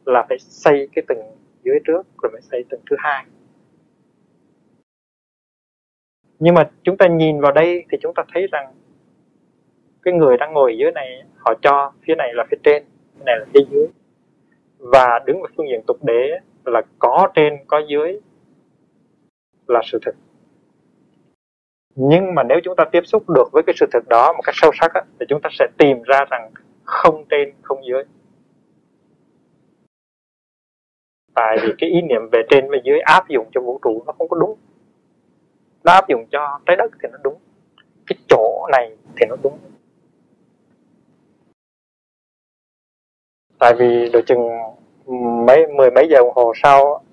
là phải xây cái tầng dưới trước, rồi mới xây tầng thứ hai. Nhưng mà chúng ta nhìn vào đây thì chúng ta thấy rằng cái người đang ngồi dưới này, họ cho phía này là phía trên, phía này là phía dưới. Và đứng về phương diện tục đế là có trên, có dưới là sự thật. Nhưng mà nếu chúng ta tiếp xúc được với cái sự thật đó một cách sâu sắc á, thì chúng ta sẽ tìm ra rằng không trên, không dưới. Tại vì cái ý niệm về trên và dưới áp dụng cho vũ trụ nó không có đúng. Nó áp dụng cho trái đất thì nó đúng, cái chỗ này thì nó đúng. Tại vì đôi chừng mấy mười mấy giờ đồng hồ sau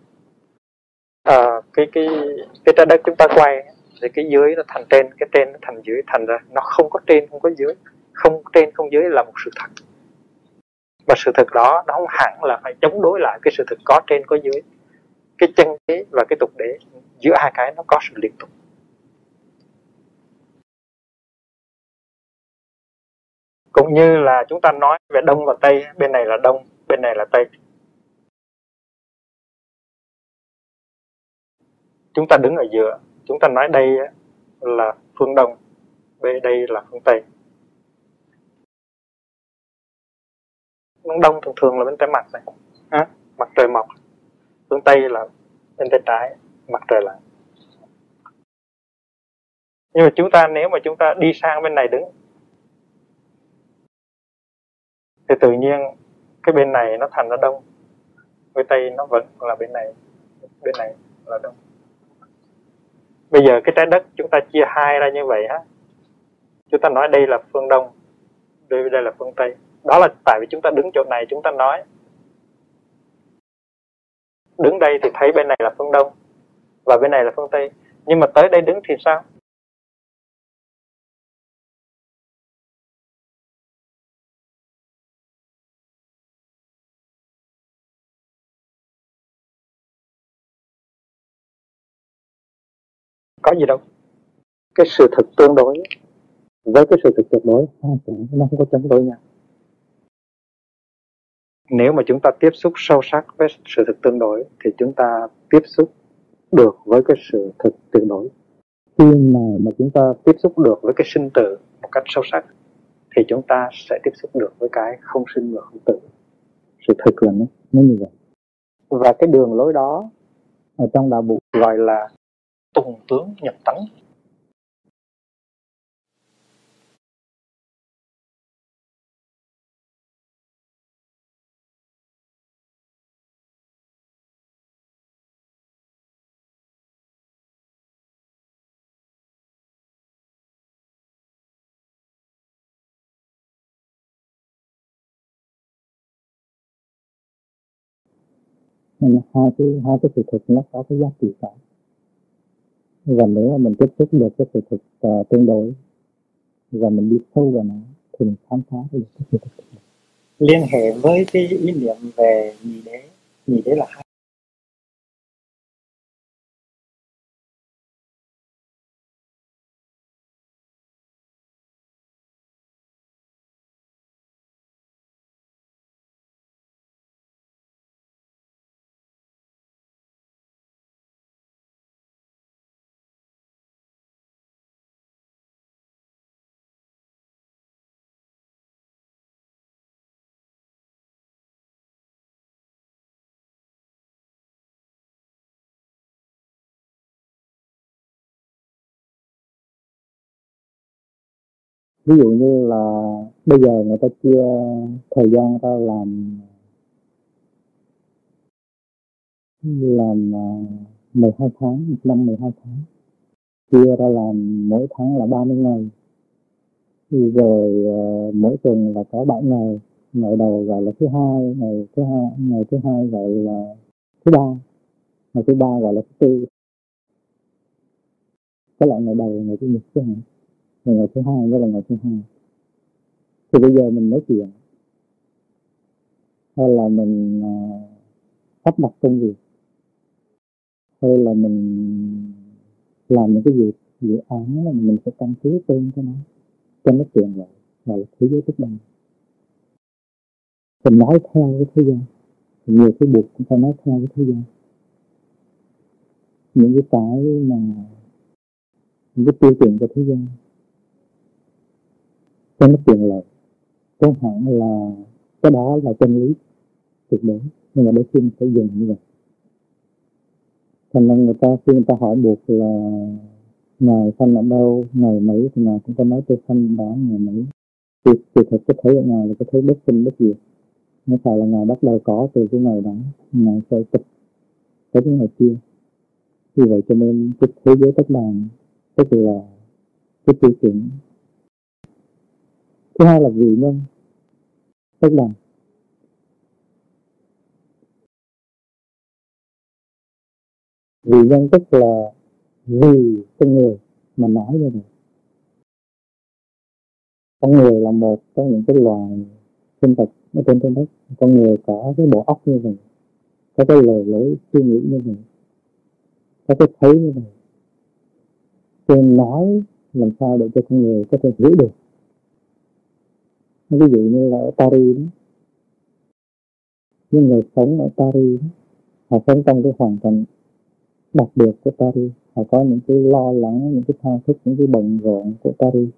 à, cái cái cái trái đất chúng ta quay thì cái dưới nó thành trên, cái trên nó thành dưới, thành ra nó không có trên, không có dưới. Không trên không dưới là một sự thật, và sự thật đó nó không hẳn là phải chống đối lại cái sự thật có trên có dưới. Cái chân đế và cái tục đế, giữa hai cái nó có sự liên tục. Cũng như là chúng ta nói về Đông và Tây, bên này là Đông, bên này là Tây. Chúng ta đứng ở giữa, chúng ta nói đây là phương Đông, bên đây là phương Tây. Phương Đông thường thường là bên trái mặt này, à, mặt trời mọc. Phương Tây là bên tay trái, mặt trời lặn. Nhưng mà chúng ta nếu mà chúng ta đi sang bên này đứng, thì tự nhiên cái bên này nó thành ra Đông, bên Tây nó vẫn là bên này, bên này là Đông. Bây giờ cái trái đất chúng ta chia hai ra như vậy á, chúng ta nói đây là phương Đông, đây đây là phương Tây. Đó là tại vì chúng ta đứng chỗ này chúng ta nói. Đứng đây thì thấy bên này là phương Đông và bên này là phương Tây. Nhưng mà tới đây đứng thì sao? Có gì đâu. Cái sự thật tương đối với cái sự thật tuyệt đối nó không có chống đối nhau. Nếu mà chúng ta tiếp xúc sâu sắc với sự thực tương đối thì chúng ta tiếp xúc được với cái sự thực tuyệt đối. Khi mà, mà chúng ta tiếp xúc được với cái sinh tử một cách sâu sắc thì chúng ta sẽ tiếp xúc được với cái không sinh và không tử. Sự thực là nó, nó như vậy. Và cái đường lối đó ở trong đạo Bụt gọi là tùng tướng nhập tánh. nên hai cái hai cái sự thực nó có cái giá trị cả. Và nếu mà mình tiếp xúc được cái sự thực uh, tương đối và mình đi sâu vào nó thì mình khám phá được cái sự thực liên hệ với cái ý niệm về nhị đế. Nhị đế là hai. Ví dụ như là bây giờ người ta chia thời gian người ta làm làm mười hai tháng, một năm mười hai tháng, chia ra làm mỗi tháng là ba mươi ngày, rồi mỗi tuần là có bảy ngày, ngày đầu gọi là thứ hai, ngày thứ hai ngày thứ hai gọi là thứ ba, ngày thứ ba gọi là thứ tư, cái lại ngày đầu ngày thứ nhật chứ hả? Ngày thứ hai đó là ngày thứ hai. Thì bây giờ mình nói chuyện hay là mình sắp đặt công việc hay là mình làm những cái việc dự án là mình sẽ căn cứ tên cho nó cho nó tiện lợi và thế giới tức đang. Mình nói theo cái thế gian, nhiều cái buộc cũng phải nói theo cái thế gian. Những cái cái mà những cái tiêu chuẩn của thế gian cho nó tiện lợi, có hẳn là cái đó là chân lý tuyệt đối, nhưng mà đôi khi mình phải dừng như vậy. Thành ra người ta khi người ta hỏi buộc là ngày sanh ở đâu, ngày mấy thì ngài cũng có nói tôi sanh đó ngày mấy. Thì thì thật có thấy ở ngài là có thấy bất sinh bất diệt. Nó phải là ngài bắt đầu có từ cái ngày đó, ngài sẽ tịch tới cái ngày kia. Vì vậy cho nên cái thế giới các đàn tức là cái tiêu chuẩn. Thứ hai là vì nhân, tức là vì nhân tức là vì con người mà nói như vậy. Con người là một trong những cái loài sinh vật ở trên trái đất. Con người có cái bộ óc như vậy, có cái lời lối suy nghĩ như vậy, có cái thấy như vậy. Tôi nói làm sao để cho con người có thể hiểu được. Ví dụ như là ở Paris đó, những người sống ở Paris đó, họ sống trong cái hoàn cảnh đặc biệt của Paris, họ có những cái lo lắng, những cái thao thức, những cái bận rộn của Paris,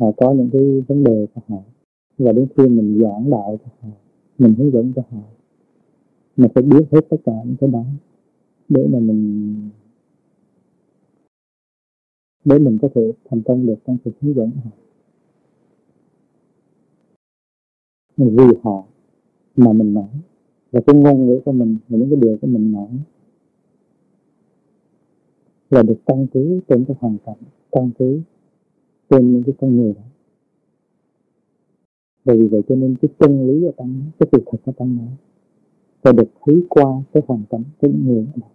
họ có những cái vấn đề của họ, và đến khi mình giảng đạo cho họ, mình hướng dẫn cho họ, mình phải biết hết tất cả những cái đó để mà mình để mình có thể thành công được trong sự hướng dẫn họ. Mình vì họ mà mình nói, và cái ngôn ngữ của mình, và những cái điều của mình nói là được căn cứ trên cái hoàn cảnh, căn cứ trên những cái con người đó. Bởi vì vậy cho nên cái chân lý ở trong đó, cái sự thật ở trong đó phải được thấy qua cái hoàn cảnh của những người đó.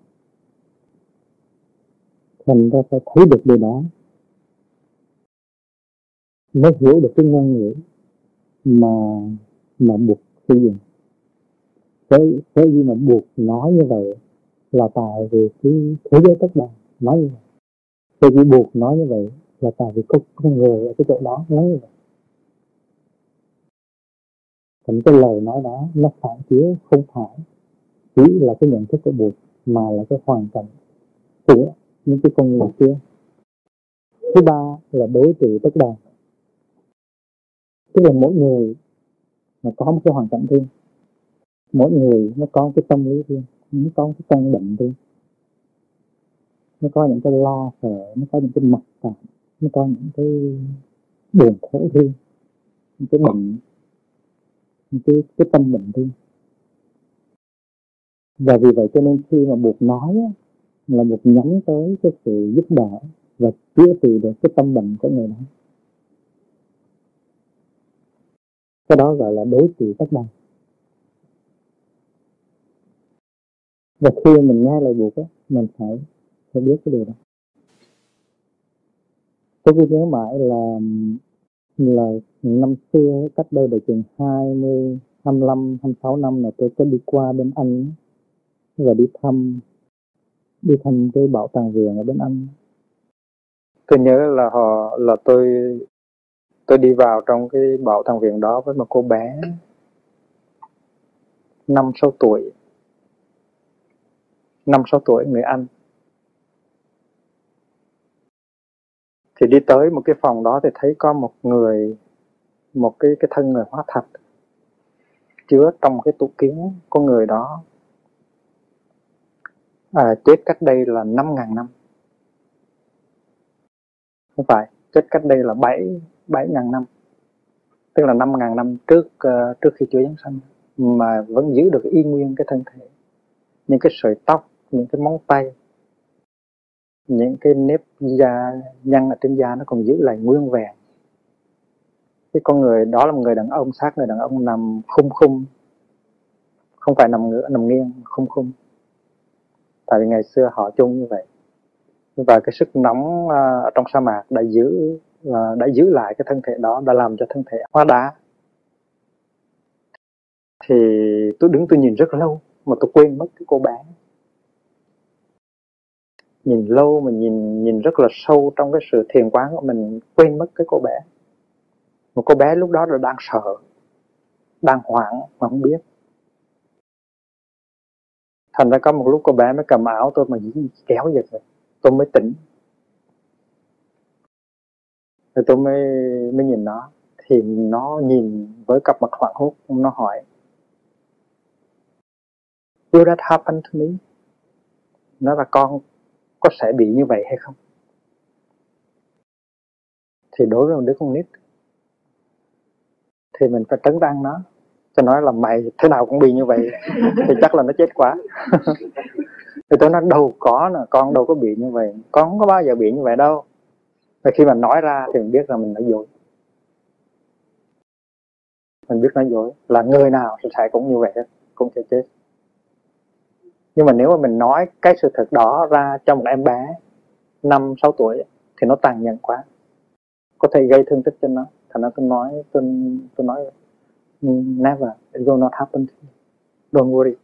Thành ra phải thấy được điều đó mới hiểu được cái ngôn ngữ mà mà buộc sử dụng. Cái cái gì mà buộc nói như vậy là tại vì cái thế giới tất đàn nói như vậy. Cái gì buộc nói như vậy là tại vì có con người ở cái chỗ đó nói như vậy. Thành cái lời nói đó nó phản chiếu không phải chỉ là cái nhận thức của buộc mà là cái hoàn cảnh của những cái con người kia. Thứ ba là đối trị tất đàn, tức là mỗi người nó có một cái hoàn cảnh riêng, mỗi người nó có cái tâm lý riêng, nó có cái căn bệnh riêng, nó có những cái lo sợ, nó có những cái mặc cảm, nó có những cái buồn khổ riêng, những cái bệnh, những cái, cái tâm bệnh riêng. Và vì vậy cho nên khi mà buộc nói á, là một nhắm tới cái sự giúp đỡ và chữa trị được cái tâm bệnh của người đó. Cái đó gọi là đối trị tất đàn. Và khi mình nghe lời buộc á, mình phải, phải biết cái điều đó. Tôi cứ nhớ mãi là là năm xưa, cách đây là chừng hai mươi, hai mươi lăm, hai mươi sáu năm là tôi có đi qua bên Anh và đi thăm đi thăm cái bảo tàng vườn ở bên Anh. Tôi nhớ là họ là tôi tôi đi vào trong cái bảo tàng vườn đó với một cô bé năm sáu tuổi năm sáu tuổi người Anh. Thì đi tới một cái phòng đó thì thấy có một người, một cái cái thân người hóa thạch chứa trong cái tủ kiến của người đó, à, chết cách đây là năm ngàn năm, không phải, chết cách đây là bảy bảy ngàn năm, tức là năm ngàn năm trước uh, trước khi Chúa giáng sanh, mà vẫn giữ được y nguyên cái thân thể, những cái sợi tóc, những cái móng tay, những cái nếp da nhăn ở trên da nó còn giữ lại nguyên vẹn. Cái con người đó là một người đàn ông, xác người đàn ông nằm khum khum, không phải nằm ngửa, nằm nghiêng, khum khum. Tại vì ngày xưa họ chôn như vậy, và cái sức nóng ở trong sa mạc đã giữ đã giữ lại cái thân thể đó, đã làm cho thân thể hóa đá. Thì tôi đứng tôi nhìn rất lâu mà tôi quên mất cái cô bé. Nhìn lâu mà nhìn nhìn rất là sâu trong cái sự thiền quán của mình, quên mất cái cô bé. Một cô bé lúc đó là đang sợ, đang hoảng mà không biết. Thành ra có một lúc cô bé mới cầm áo tôi mà kéo giật rồi, tôi mới tỉnh. Rồi tôi mới mới nhìn nó, thì nó nhìn với cặp mặt hoảng hốt, nó hỏi: "Will that happen to me?" Nó là con có sẽ bị như vậy hay không? Thì đối với một đứa con nít thì mình phải trấn an nó, cho nói là mày thế nào cũng bị như vậy thì chắc là nó chết quá. Thì tôi nói đâu có nè, con đâu có bị như vậy, con không có bao giờ bị như vậy đâu. Và khi mà nói ra thì mình biết là mình nói dối, mình biết nói dối là người nào thì sẽ cũng như vậy hết, cũng sẽ chết. Nhưng mà nếu mà mình nói cái sự thật đó ra cho một em bé năm, sáu tuổi thì nó tàn nhẫn quá, có thể gây thương tích cho nó. Thành ra tôi nói tôi, tôi nói never, it will not happen to you, don't worry.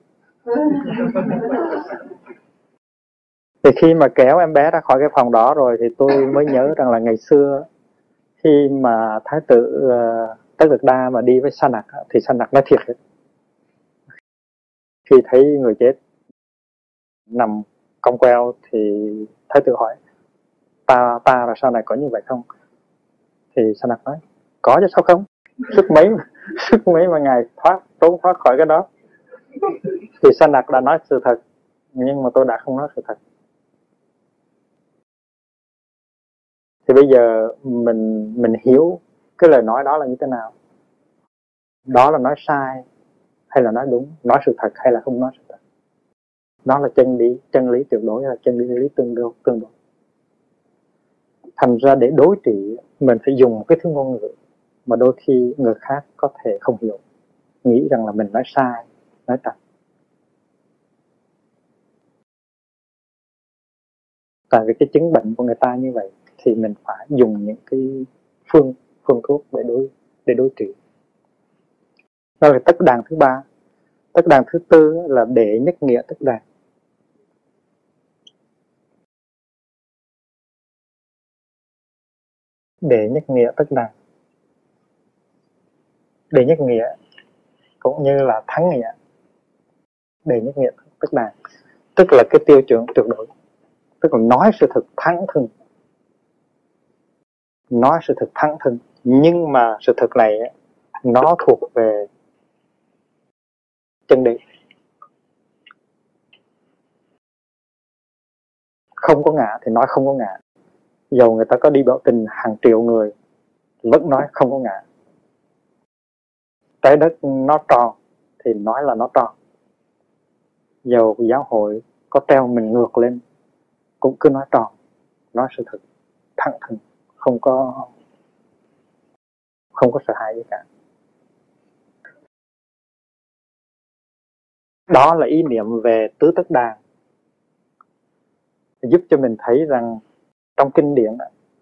Thì khi mà kéo em bé ra khỏi cái phòng đó rồi thì tôi mới nhớ rằng là ngày xưa khi mà Thái tử Tất Lực Đa mà đi với Sa Nặc thì Sa Nặc nói thiệt đấy. Khi thấy người chết nằm cong queo thì Thái tử hỏi ta ta là sau này có như vậy không? Thì Sa Nặc nói có chứ sao không, sức mấy sức mấy mà ngày thoát trốn thoát khỏi cái đó. Thì Sa Nặc đã nói sự thật, nhưng mà tôi đã không nói sự thật. Thì bây giờ mình mình hiểu cái lời nói đó là như thế nào, đó là nói sai hay là nói đúng, nói sự thật hay là không nói sự thật. Đó là chân lý, chân lý tuyệt đối hay là chân lý, lý tương đối, tương đối. Thành ra để đối trị, mình phải dùng một cái thứ ngôn ngữ mà đôi khi người khác có thể không hiểu, nghĩ rằng là mình nói sai, nói trật. Tại vì cái chứng bệnh của người ta như vậy thì mình phải dùng những cái phương phương thuốc để đối để đối trị. Đó là tất đàn thứ ba. Tất đàn thứ tư là đệ nhất nghĩa tất đàn. Đệ nhất nghĩa tất đàn. Đệ nhất nghĩa cũng như là thắng nghĩa. Đệ nhất nghĩa tất đàn, tức là cái tiêu chuẩn tuyệt đối, tức là nói sự thật thẳng thừng. Nói sự thật thẳng thừng, nhưng mà sự thật này nó thuộc về chân lý, không có ngã thì nói không có ngã. Dầu người ta có đi biểu tình hàng triệu người vẫn nói không có ngã. Trái đất nó tròn thì nói là nó tròn, dầu giáo hội có treo mình ngược lên cũng cứ nói tròn, nói sự thật thẳng thừng, không có không có sợ hãi gì cả. Đó là ý niệm về tứ tất đàn, giúp cho mình thấy rằng trong kinh điển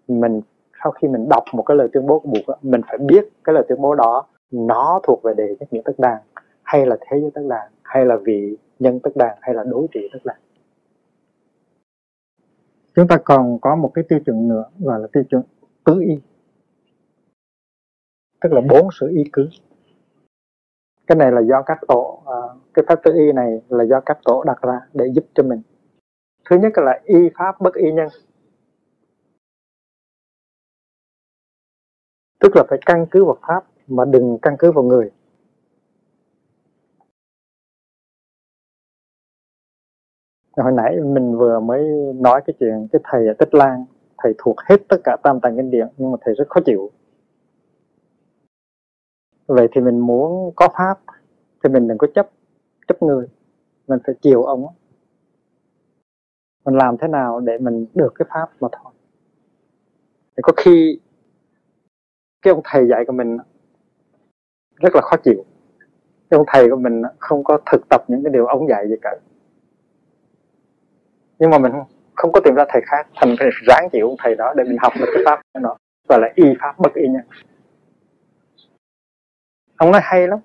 mình, sau khi mình đọc một cái lời tuyên bố của Bụt, mình phải biết cái lời tuyên bố đó nó thuộc về đề nhất nghĩa tất đàn, hay là thế giới tất đàn, hay là vị nhân tất đàn, hay là đối trị tất đàn. Chúng ta còn có một cái tiêu chuẩn nữa gọi là tiêu chuẩn tứ y, tức là bốn sự y cứ. Cái này là do các tổ, cái pháp tứ y này là do các tổ đặt ra để giúp cho mình. Thứ nhất là y pháp bất y nhân, tức là phải căn cứ vào pháp mà đừng căn cứ vào người. Hồi nãy mình vừa mới nói cái chuyện cái thầy ở Tích Lan, thầy thuộc hết tất cả tam tạng kinh điển nhưng mà thầy rất khó chịu. Vậy thì mình muốn có pháp thì mình đừng có chấp chấp người, mình phải chiều ông. Mình làm thế nào để mình được cái pháp mà thôi. Thì có khi cái ông thầy dạy của mình rất là khó chịu, cái ông thầy của mình không có thực tập những cái điều ông dạy gì cả, nhưng mà mình không có tìm ra thầy khác, thành phải ráng chịu ông thầy đó để mình học được cái pháp của nó, gọi là y pháp bất y nhân. Ông nói hay lắm,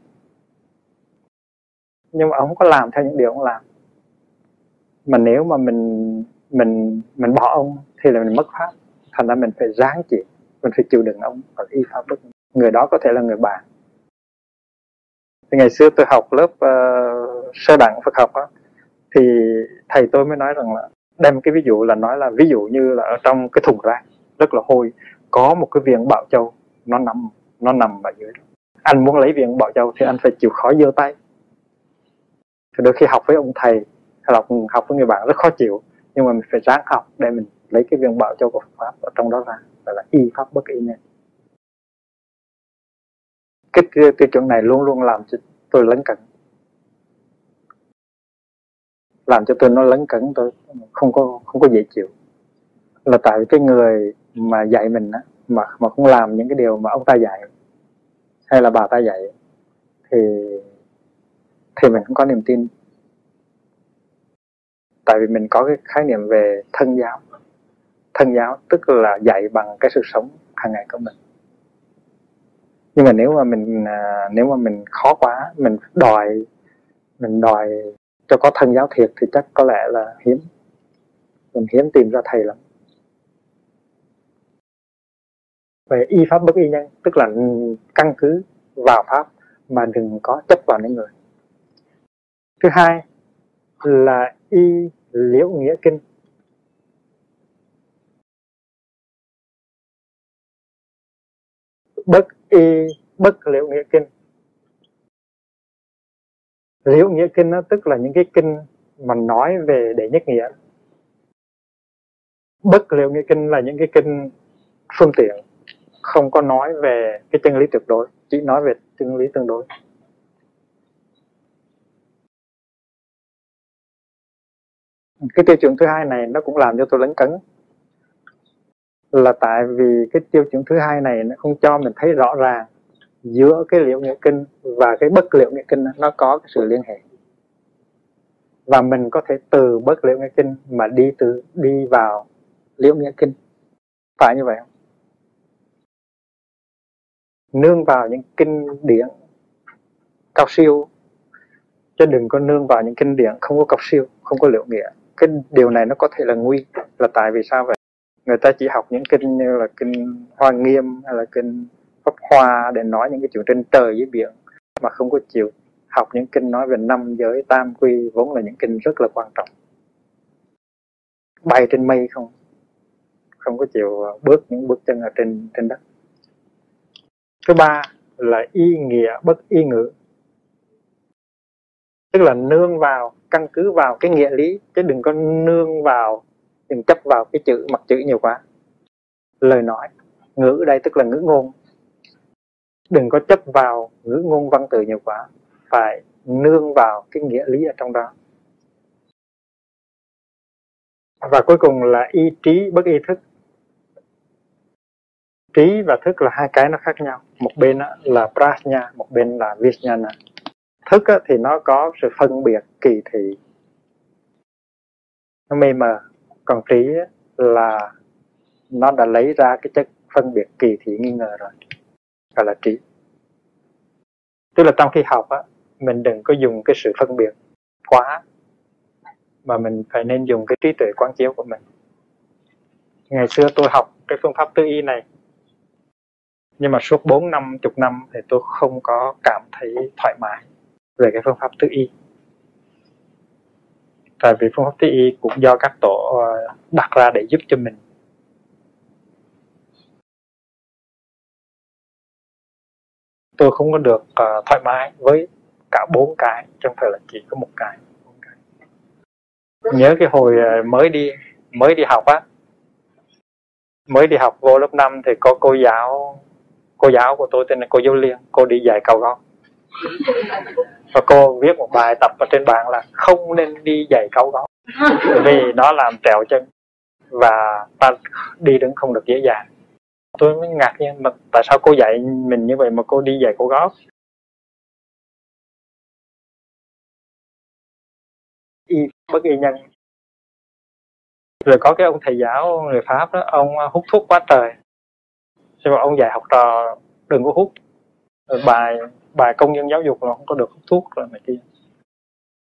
nhưng mà ông không có làm theo những điều ông làm. Mà nếu mà mình mình mình bỏ ông thì là mình mất pháp, thành ra mình phải ráng chịu, mình phải chịu đựng ông, và y pháp bất. Người đó có thể là người bạn. Thì ngày xưa tôi học lớp uh, sơ đẳng Phật học đó, thì thầy tôi mới nói rằng là đem cái ví dụ là nói là ví dụ như là ở trong cái thùng rác rất là hôi có một cái viên bạo châu nó nằm nó nằm ở dưới đó. Anh muốn lấy viên bạo châu thì anh phải chịu khó giơ tay. Thì đôi khi học với ông thầy hay học, học với người bạn rất khó chịu, nhưng mà mình phải ráng học để mình lấy cái viên bạo châu của Phật pháp ở trong đó ra, gọi là y pháp bất y nhân. Cái tiêu chuẩn này luôn luôn làm cho tôi lấn cấn, làm cho tôi nó lấn cấn, tôi không có không có dễ chịu. Là tại vì cái người mà dạy mình á, mà mà không làm những cái điều mà ông ta dạy hay là bà ta dạy thì thì mình không có niềm tin. Tại vì mình có cái khái niệm về thân giáo. Thân giáo tức là dạy bằng cái sự sống hàng ngày của mình. Nhưng mà nếu mà mình nếu mà mình khó quá, mình đòi mình đòi cho có thân giáo thiệt thì chắc có lẽ là hiếm. Mình hiếm tìm ra thầy lắm. Về y pháp bất y nhân, tức là căn cứ vào pháp mà đừng có chấp vào những người. Thứ hai là y liễu nghĩa kinh. Bất y bất liễu nghĩa kinh. Liễu nghĩa kinh nó tức là những cái kinh mà nói về đệ nhất nghĩa. Bất liễu nghĩa kinh là những cái kinh phương tiện, không có nói về cái chân lý tuyệt đối, chỉ nói về chân lý tương đối. Cái tiêu chuẩn thứ hai này nó cũng làm cho tôi lấn cấn, là tại vì cái tiêu chuẩn thứ hai này nó không cho mình thấy rõ ràng giữa cái liễu nghĩa kinh và cái bất liễu nghĩa kinh nó có cái sự liên hệ, và mình có thể từ bất liễu nghĩa kinh mà đi từ đi vào liễu nghĩa kinh, phải như vậy không? Nương vào những kinh điển cao siêu, chứ đừng có nương vào những kinh điển không có cao siêu, không có liễu nghĩa. Cái điều này nó có thể là nguy, là tại vì sao vậy? Người ta chỉ học những kinh như là kinh Hoa Nghiêm hay là kinh Pháp Hoa để nói những cái chuyện trên trời dưới biển, mà không có chịu học những kinh nói về năm giới tam quy, vốn là những kinh rất là quan trọng. Bay trên mây không, không có chịu bước những bước chân ở trên trên đất. Thứ ba là y nghĩa bất y ngữ, tức là nương vào, căn cứ vào cái nghĩa lý, chứ đừng có nương vào, đừng chấp vào cái chữ, mặt chữ nhiều quá. Lời nói, ngữ đây tức là ngữ ngôn, đừng có chấp vào ngữ ngôn văn từ nhiều quá, phải nương vào cái nghĩa lý ở trong đó. Và cuối cùng là y trí bất y thức. Trí và thức là hai cái nó khác nhau, một bên là prajna, một bên là vijnana. thức á, thì nó có sự phân biệt kỳ thị, nó mê mờ. Còn trí á, là nó đã lấy ra cái chất phân biệt kỳ thị nghi ngờ rồi, gọi là trí. Tức là trong khi học á, mình đừng có dùng cái sự phân biệt quá, mà mình phải nên dùng cái trí tuệ quán chiếu của mình. Ngày xưa tôi học cái phương pháp tư y này, nhưng mà suốt bốn năm, chục năm thì tôi không có cảm thấy thoải mái về cái phương pháp tư y. Tại vì phương pháp tư y cũng do các tổ đặt ra để giúp cho mình. Tôi không có được uh, thoải mái với cả bốn cái, trong thời là chỉ có một cái. cái. Nhớ cái hồi uh, mới đi mới đi học á, mới đi học vô lớp năm thì có cô giáo, cô giáo của tôi tên là cô Dâu Liên, cô đi dạy cầu lông. Và cô viết một bài tập ở trên bảng là không nên đi dạy cầu lông, vì nó làm trẹo chân và ta đi đứng không được dễ dàng. Tôi mới ngạc nhiên, mà tại sao cô dạy mình như vậy mà cô đi dạy cô gót? Y bất y nhân. Rồi có cái ông thầy giáo người Pháp đó, ông hút thuốc quá trời. Rồi ông dạy học trò đừng có hút. Rồi bài bài công nhân giáo dục là không có được hút thuốc rồi này kia.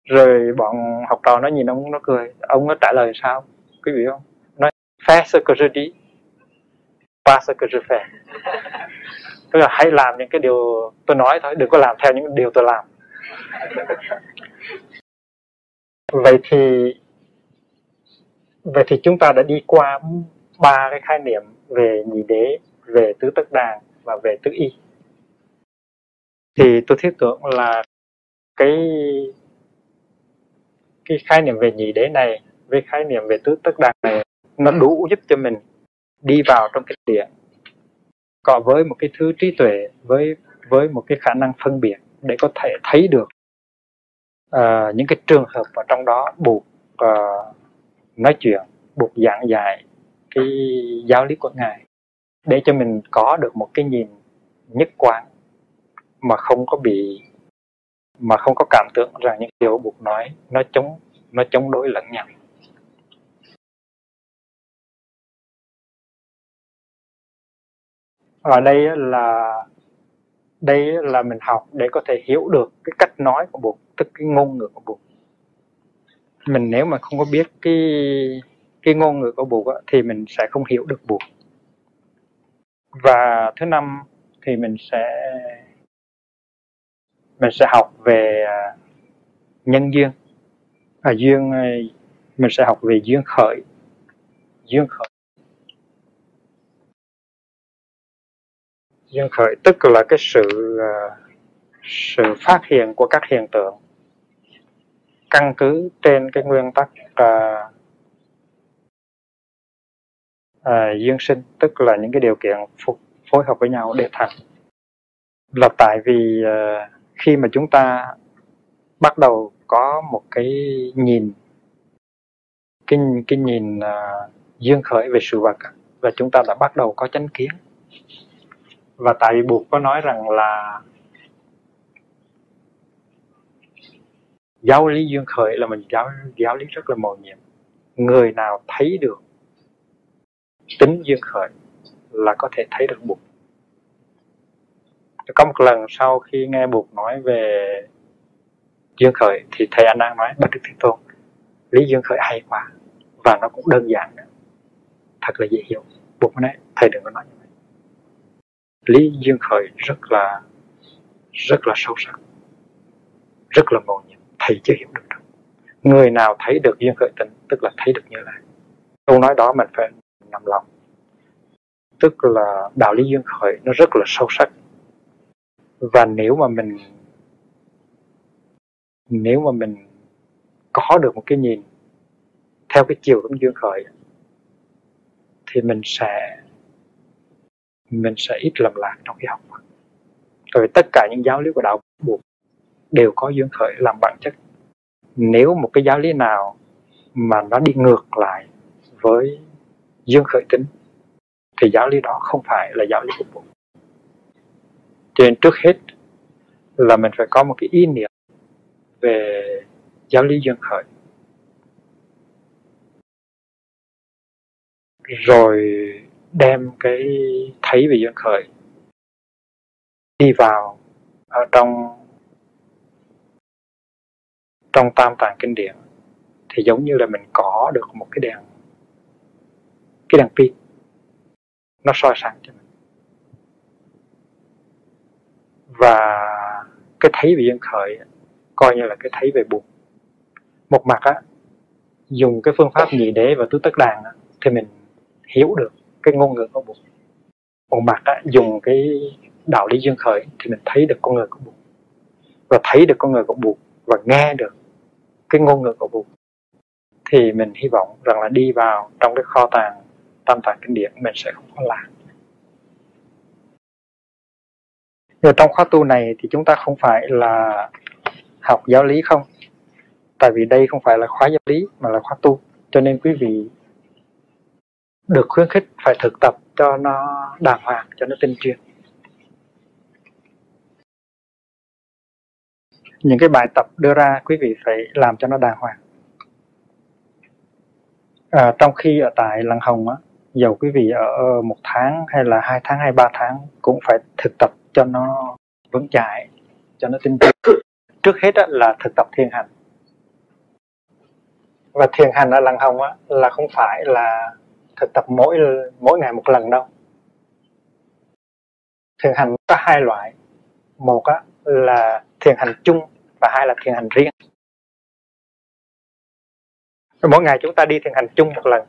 Rồi bọn học trò nó nhìn ông nó cười, ông nó trả lời sao? Quý vị không? Nói phép sơ cơ sư trí. Tức là hãy làm những cái điều tôi nói thôi, đừng có làm theo những điều tôi làm. Vậy thì Vậy thì chúng ta đã đi qua ba cái khái niệm về nhị đế, về tứ tất đàn và về tứ y. Thì tôi thiết tưởng là Cái Cái khái niệm về nhị đế này với khái niệm về tứ tất đàn này, nó đủ giúp cho mình đi vào trong cái điện còn với một cái thứ trí tuệ, với với một cái khả năng phân biệt để có thể thấy được uh, những cái trường hợp ở trong đó buộc uh, nói chuyện, buộc giảng dạy cái giáo lý của Ngài, để cho mình có được một cái nhìn nhất quán mà không có bị mà không có cảm tưởng rằng những điều buộc nói nó chống nó chống đối lẫn nhau. Ở đây là đây là mình học để có thể hiểu được cái cách nói của Bụt, tức cái ngôn ngữ của Bụt. Mình nếu mà không có biết cái cái ngôn ngữ của Bụt thì mình sẽ không hiểu được Bụt. Và thứ năm thì mình sẽ mình sẽ học về nhân duyên, à, duyên mình sẽ học về duyên khởi, duyên khởi. Duyên khởi tức là cái sự sự phát hiện của các hiện tượng căn cứ trên cái nguyên tắc uh, uh, duyên sinh, tức là những cái điều kiện phối hợp với nhau để thành. Là tại vì uh, khi mà chúng ta bắt đầu có một cái nhìn cái, cái nhìn uh, duyên khởi về sự vật là chúng ta đã bắt đầu có chánh kiến. Và tại vì Bụt có nói rằng là giáo lý duyên khởi là mình giáo, giáo lý rất là mầu nhiệm. Người nào thấy được tính duyên khởi là có thể thấy được Bụt. Có một lần sau khi nghe Bụt nói về duyên khởi thì thầy Ananda nói, Bạch Đức Thế Tôn, lý duyên khởi hay quá, và nó cũng đơn giản nữa, thật là dễ hiểu. Bụt nói, thầy đừng có nói như vậy, lý duyên khởi rất là rất là sâu sắc, rất là mầu nhiệm, thầy chưa hiểu được đâu. Người nào thấy được duyên khởi tính tức là thấy được Như Lai. Câu nói đó mình phải nằm lòng, tức là đạo lý duyên khởi nó rất là sâu sắc, và nếu mà mình nếu mà mình có được một cái nhìn theo cái chiều hướng duyên khởi thì mình sẽ mình sẽ ít lầm lạc trong khi học. Rồi tất cả những giáo lý của đạo Bụt đều có duyên khởi làm bản chất. Nếu một cái giáo lý nào mà nó đi ngược lại với duyên khởi tính thì giáo lý đó không phải là giáo lý của Bụt. Cho nên trước hết là mình phải có một cái ý niệm về giáo lý dân khởi. Rồi đem cái thấy về dân khởi đi vào ở trong trong tam tạng kinh điển, thì giống như là mình có được một cái đèn cái đèn pin, nó soi sáng cho mình. Và cái thấy về dân khởi coi như là cái thấy về Bụt. Một mặt á, dùng cái phương pháp nhị đế và tứ tất đàn á, thì mình hiểu được cái ngôn ngữ của Bụt. Một mặt á, dùng cái đạo lý duyên khởi thì mình thấy được con người của Bụt, và thấy được con người của Bụt và nghe được cái ngôn ngữ của Bụt, thì mình hy vọng rằng là đi vào trong cái kho tàng tam tạng kinh điển mình sẽ không có lạc. Rồi trong khóa tu này thì chúng ta không phải là học giáo lý không, tại vì đây không phải là khóa giáo lý mà là khóa tu, cho nên quý vị được khuyến khích phải thực tập cho nó đàng hoàng, cho nó tinh chuyên. Những cái bài tập đưa ra quý vị phải làm cho nó đàng hoàng. À, trong khi ở tại Lăng Hồng á, dầu quý vị ở một tháng hay là hai tháng hay ba tháng cũng phải thực tập cho nó vững chãi, cho nó tinh chuyên. Trước hết á, là thực tập thiền hành. Và thiền hành ở Lăng Hồng á, là không phải là thực tập mỗi mỗi ngày một lần đâu. Thiền hành có hai loại, một á, là thiền hành chung và hai là thiền hành riêng. Mỗi ngày chúng ta đi thiền hành chung một lần,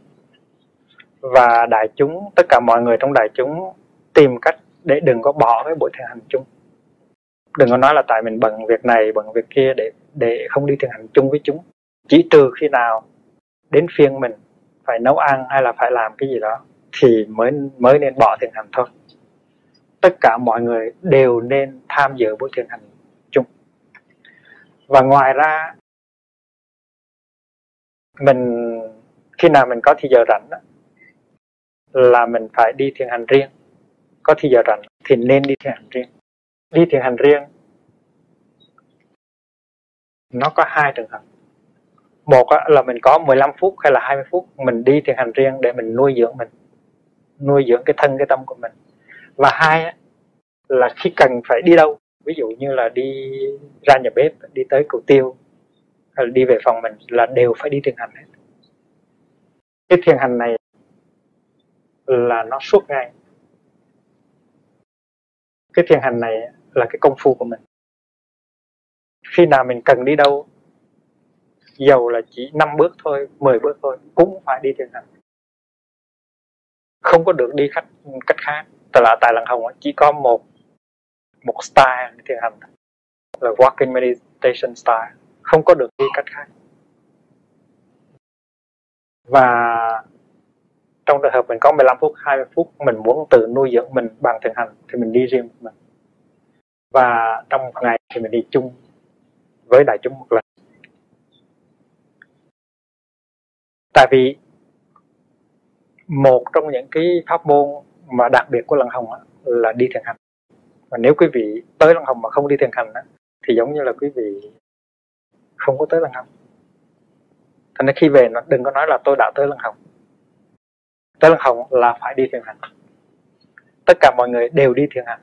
và đại chúng, tất cả mọi người trong đại chúng tìm cách để đừng có bỏ cái buổi thiền hành chung. Đừng có nói là tại mình bận việc này, bận việc kia để để không đi thiền hành chung với chúng. Chỉ trừ khi nào đến phiên mình phải nấu ăn hay là phải làm cái gì đó thì mới mới nên bỏ thiền hành thôi. Tất cả mọi người đều nên tham dự buổi thiền hành chung. Và ngoài ra, mình khi nào mình có thì giờ rảnh đó, là mình phải đi thiền hành riêng. Có thì giờ rảnh thì nên đi thiền hành riêng. Đi thiền hành riêng nó có hai trường hợp. Một là mình có mười lăm phút hay là hai mươi phút mình đi thiền hành riêng để mình nuôi dưỡng mình, nuôi dưỡng cái thân, cái tâm của mình. Và hai là khi cần phải đi đâu, ví dụ như là đi ra nhà bếp, đi tới cầu tiêu, hay là đi về phòng mình, là đều phải đi thiền hành hết. Cái thiền hành này là nó suốt ngày. Cái thiền hành này là cái công phu của mình. Khi nào mình cần đi đâu, dầu là chỉ năm bước thôi, mười bước thôi, cũng phải đi thiền hành. Không có được đi cách, cách khác. Tại là tại Lăng Hồng chỉ có một một style thiền hành, là walking meditation style, không có được đi cách khác. Và trong trường hợp mình có mười lăm phút, hai mươi phút mình muốn tự nuôi dưỡng mình bằng thiền hành thì mình đi riêng mình. Và trong một ngày thì mình đi chung với đại chúng một lần. Tại vì một trong những cái pháp môn mà đặc biệt của Lăng Hồng á, là đi thiền hành. Và nếu quý vị tới Lăng Hồng mà không đi thiền hành á, thì giống như là quý vị không có tới Lăng Hồng. Thành ra khi về đừng có nói là tôi đã tới Lăng Hồng. Tới Lăng Hồng là phải đi thiền hành. Tất cả mọi người đều đi thiền hành.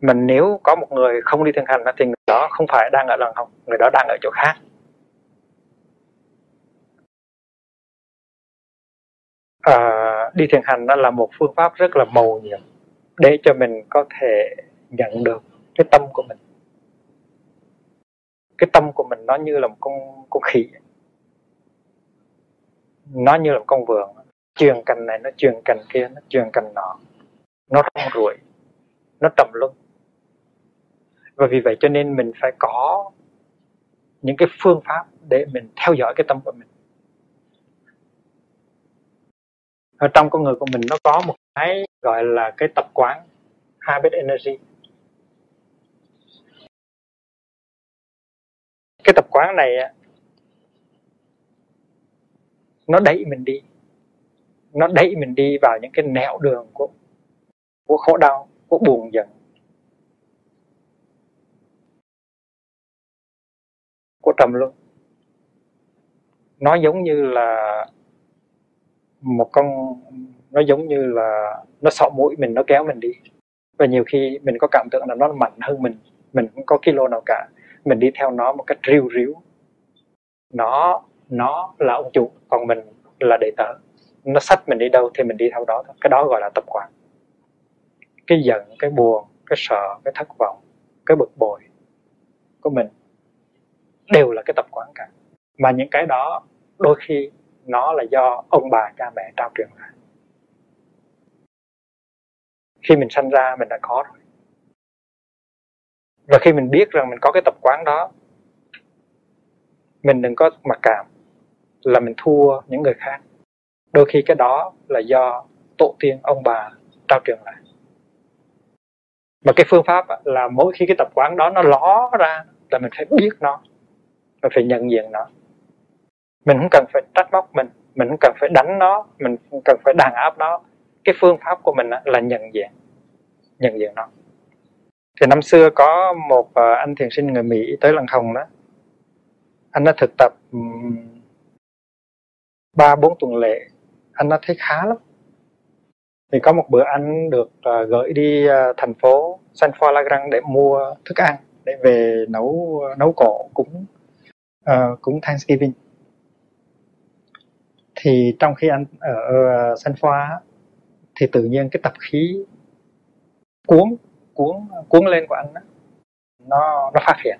Mình nếu có một người không đi thiền hành á, thì người đó không phải đang ở Lăng Hồng, người đó đang ở chỗ khác. À, đi thiền hành đó là một phương pháp rất là mầu nhiệm để cho mình có thể nhận được cái tâm của mình. Cái tâm của mình nó như là một con, con khỉ, nó như là một con vượn, chuyền cành này, nó chuyền cành kia, nó chuyền cành nọ, nó rong ruổi, nó trầm luân. Và vì vậy cho nên mình phải có những cái phương pháp để mình theo dõi cái tâm của mình. Ở trong con người của mình nó có một cái gọi là cái tập quán, habit energy. Cái tập quán này nó đẩy mình đi, nó đẩy mình đi vào những cái nẻo đường của, của khổ đau, của buồn giận. của trầm luân. Nó giống như là một con, nó giống như là nó sọ mũi mình, nó kéo mình đi. Và nhiều khi mình có cảm tưởng là nó mạnh hơn mình, mình cũng có kilo nào cả, mình đi theo nó một cách riu riu. Nó nó là ông chủ, còn mình là đệ tử. Nó xách mình đi đâu thì mình đi theo đó thôi. Cái đó gọi là tập quán. Cái giận, cái buồn, cái sợ, cái thất vọng, cái bực bội của mình đều là cái tập quán cả. Mà những cái đó đôi khi nó là do ông bà cha mẹ trao truyền lại. Khi mình sanh ra mình đã có rồi. Và khi mình biết rằng mình có cái tập quán đó, mình đừng có mặc cảm là mình thua những người khác. Đôi khi cái đó là do tổ tiên ông bà trao truyền lại. Mà cái phương pháp là mỗi khi cái tập quán đó nó ló ra là mình phải biết nó, mình phải nhận diện nó. Mình không cần phải trách móc mình, mình không cần phải đánh nó, mình không cần phải đàn áp nó. Cái phương pháp của mình là nhận diện, nhận diện nó. Thì năm xưa có một anh thiền sinh người Mỹ tới Lăng Hồng đó. Anh đã thực tập ba bốn tuần lễ, anh đã thấy khá lắm. Thì có một bữa anh được gửi đi thành phố San Francisco để mua thức ăn để về nấu nấu cỗ cúng uh, cúng Thanksgiving. Thì trong khi anh ở San Francisco thì tự nhiên cái tập khí cuốn cuốn cuốn lên của anh đó, nó nó phát hiện.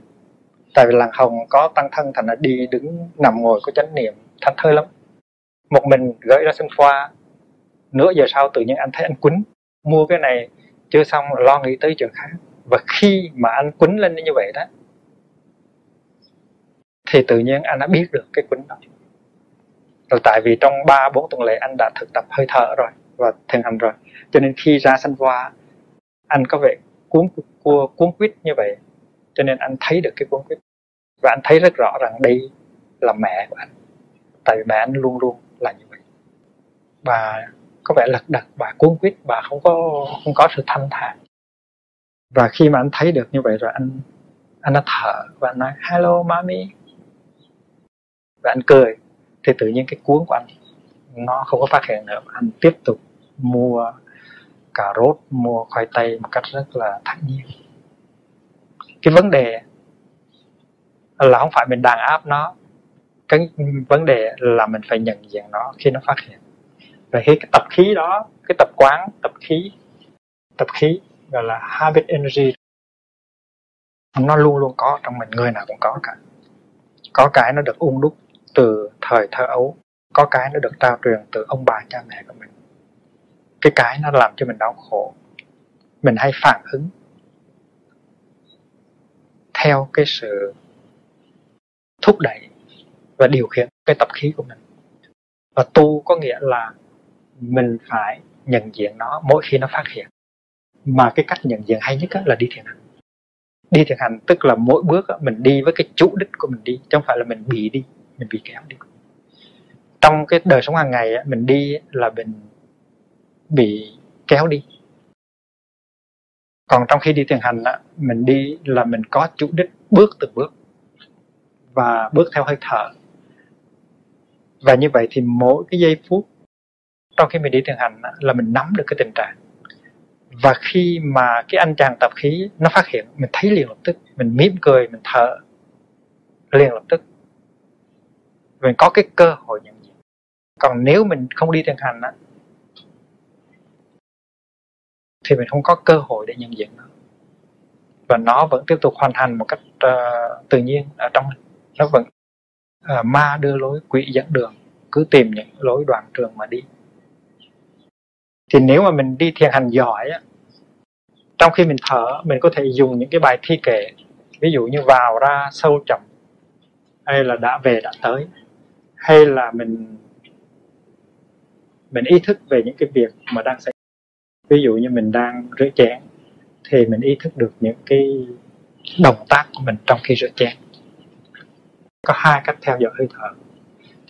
Tại vì Lăng Hồng có tăng thân, thành là đi đứng nằm ngồi có chánh niệm thanh thơi lắm. Một mình gửi ra San Francisco, nửa giờ sau tự nhiên anh thấy anh quýnh, mua cái này chưa xong lo nghĩ tới chuyện khác. Và khi mà anh quýnh lên như vậy đó thì tự nhiên anh đã biết được cái quýnh đó. Rồi tại vì trong ba bốn tuần lễ anh đã thực tập hơi thở rồi và thiền hành rồi, cho nên khi ra San Francisco anh có vẻ cuốn cua cuốn quýt như vậy, cho nên anh thấy được cái cuốn quýt. Và anh thấy rất rõ rằng đây là mẹ của anh, tại vì mẹ anh luôn luôn là như vậy. Và có vẻ lật đật, bà cuốn quýt, bà không có không có sự thanh thản. Và khi mà anh thấy được như vậy rồi, anh anh đã thở và anh nói hello mommy, và anh cười. Thì tự nhiên cái cuốn của anh nó không có phát hiện nữa. Anh tiếp tục mua cà rốt, mua khoai tây một cách rất là thản nhiên. Cái vấn đề là không phải mình đàn áp nó, cái vấn đề là mình phải nhận diện nó khi nó phát hiện. Và cái tập khí đó, cái tập quán, tập khí, tập khí gọi là habit energy, nó luôn luôn có trong mình, người nào cũng có cả. Có cái nó được ung đúc từ thời thơ ấu, có cái nó được trao truyền từ ông bà cha mẹ của mình. Cái cái nó làm cho mình đau khổ, mình hay phản ứng theo cái sự thúc đẩy và điều khiển cái tập khí của mình. Và tu có nghĩa là mình phải nhận diện nó mỗi khi nó phát hiện. Mà cái cách nhận diện hay nhất là đi thiền hành. Đi thiền hành tức là mỗi bước mình đi với cái chủ đích của mình đi, chứ không phải là mình bị đi, mình bị kéo đi. Trong cái đời sống hàng ngày mình đi là mình bị kéo đi. Còn trong khi đi thiền hành mình đi là mình có chủ đích bước từng bước và bước theo hơi thở. Và như vậy thì mỗi cái giây phút trong khi mình đi thiền hành là mình nắm được cái tình trạng. Và khi mà cái anh chàng tập khí nó phát hiện, mình thấy liền lập tức, mình mỉm cười, mình thở liền lập tức. Mình có cái cơ hội nhận diện. Còn nếu mình không đi thiền hành thì mình không có cơ hội để nhận diện nó. Và nó vẫn tiếp tục hoàn thành một cách uh, tự nhiên ở trong mình. Nó vẫn uh, ma đưa lối, quỷ dẫn đường, cứ tìm những lối đoạn trường mà đi. Thì nếu mà mình đi thiền hành giỏi á, trong khi mình thở mình có thể dùng những cái bài thi kệ, ví dụ như vào ra sâu chậm, hay là đã về đã tới, hay là mình mình ý thức về những cái việc mà đang xảy ra. Ví dụ như mình đang rửa chén thì mình ý thức được những cái động tác của mình trong khi rửa chén. Có hai cách theo dõi hơi thở.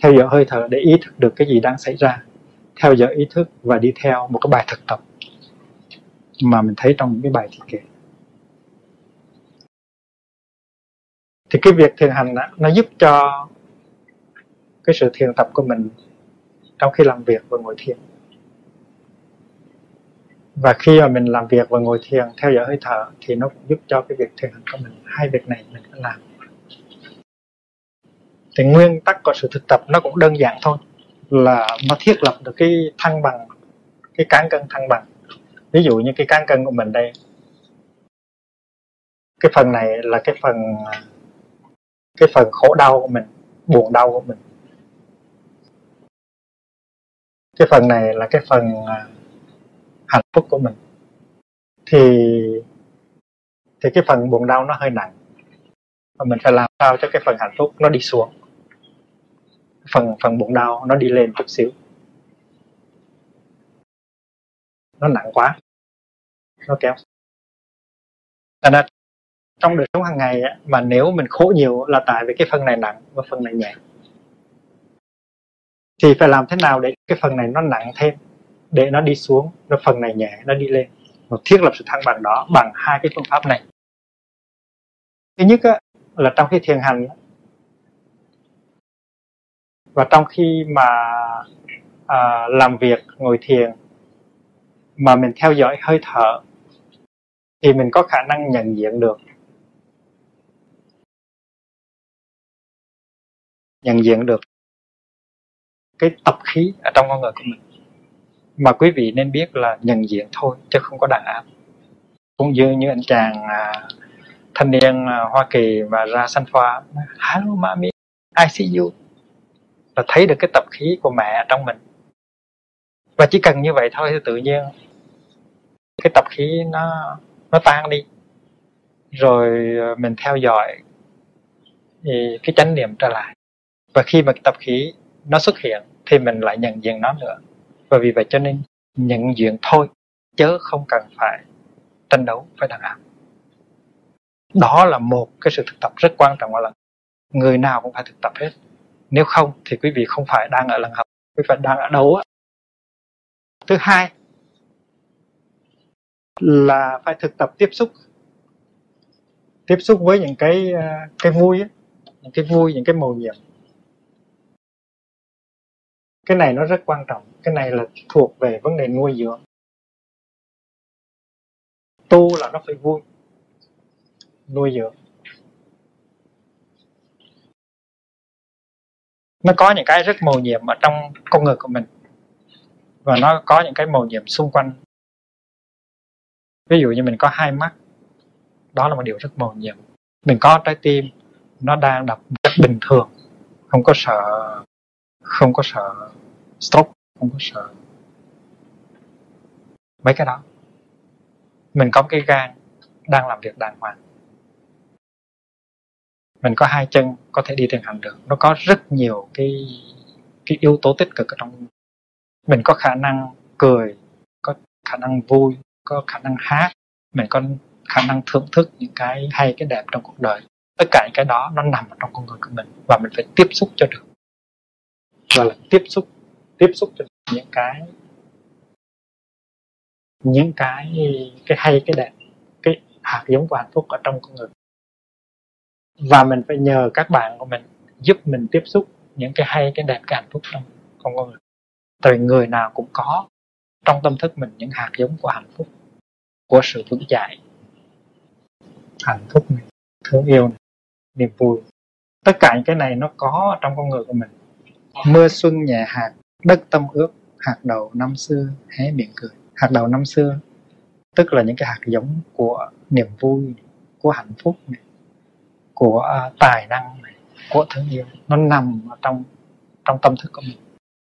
Theo dõi hơi thở để ý thức được cái gì đang xảy ra, theo dõi ý thức và đi theo một cái bài thực tập mà mình thấy trong những cái bài thi kệ. Thì cái việc thiền hành đó, nó giúp cho cái sự thiền tập của mình trong khi làm việc và ngồi thiền. Và khi mà mình làm việc và ngồi thiền, theo dõi hơi thở, thì nó cũng giúp cho cái việc thiền hành của mình. Hai việc này mình phải làm. Thì nguyên tắc của sự thực tập nó cũng đơn giản thôi, là nó thiết lập được cái thăng bằng, cái cán cân thăng bằng. Ví dụ như cái cán cân của mình đây, cái phần này là cái phần cái phần khổ đau của mình, buồn đau của mình. Cái phần này là cái phần hạnh phúc của mình. Thì thì cái phần buồn đau nó hơi nặng, và mình phải làm sao cho cái phần hạnh phúc nó đi xuống, phần phần buồn đau nó đi lên chút xíu. Nó nặng quá, nó kéo. Thành ra trong đời sống hàng ngày mà nếu mình khổ nhiều là tại vì cái phần này nặng và phần này nhẹ. Thì phải làm thế nào để cái phần này nó nặng thêm, để nó đi xuống, nó phần này nhẹ, nó đi lên. Và thiết lập sự thăng bằng đó bằng hai cái phương pháp này. Thứ nhất á, là trong khi thiền hành và trong khi mà à, làm việc, ngồi thiền, mà mình theo dõi hơi thở, thì mình có khả năng nhận diện được nhận diện được cái tập khí ở trong con người của mình. Mà quý vị nên biết là nhận diện thôi, chứ không có đàn áp. Cũng như như anh chàng à, thanh niên à, Hoa Kỳ mà ra San Pha, hello mommy, I see you, là thấy được cái tập khí của mẹ trong mình. Và chỉ cần như vậy thôi thì tự nhiên cái tập khí nó nó tan đi. Rồi mình theo dõi thì cái chánh niệm trở lại. Và khi mà cái tập khí nó xuất hiện thì mình lại nhận diện nó nữa. Và vì vậy cho nên nhận diện thôi, chứ không cần phải tranh đấu, phải đàn áp. Đó là một cái sự thực tập rất quan trọng, là người nào cũng phải thực tập hết. Nếu không thì quý vị không phải đang ở lần học, quý vị phải đang ở đâu á. Thứ hai là phải thực tập tiếp xúc tiếp xúc với những cái cái vui á, những cái vui, những cái mầu nhiệm. Cái này nó rất quan trọng, cái này là thuộc về vấn đề nuôi dưỡng. Tu là nó phải vui, nuôi dưỡng. Nó có những cái rất mầu nhiệm ở trong con người của mình, và nó có những cái mầu nhiệm xung quanh. Ví dụ như mình có hai mắt, đó là một điều rất mầu nhiệm. Mình có trái tim, nó đang đập rất bình thường, không có sợ, không có sợ stroke, không có sợ mấy cái đó. Mình có cái gan đang làm việc đàng hoàng. Mình có hai chân có thể đi thiền hành được. Nó có rất nhiều cái, cái yếu tố tích cực ở trong. Mình có khả năng cười, có khả năng vui, có khả năng hát. Mình có khả năng thưởng thức những cái hay, cái đẹp trong cuộc đời. Tất cả những cái đó nó nằm ở trong con người của mình, và mình phải tiếp xúc cho được. Gọi là tiếp xúc tiếp xúc cho những cái những cái cái hay, cái đẹp, cái hạt giống của hạnh phúc ở trong con người. Và mình phải nhờ các bạn của mình giúp mình tiếp xúc những cái hay, cái đẹp, cái hạnh phúc trong con người. Tại vì người nào cũng có trong tâm thức mình những hạt giống của hạnh phúc, của sự vững chãi, hạnh phúc này, thương yêu này, niềm vui. Tất cả những cái này nó có trong con người của mình. Mưa xuân nhẹ hạt, đất tâm ước, hạt đậu năm xưa hé miệng cười. Hạt đậu năm xưa tức là những cái hạt giống của niềm vui, của hạnh phúc này, của tài năng này, của thương yêu. Nó nằm ở trong trong tâm thức của mình.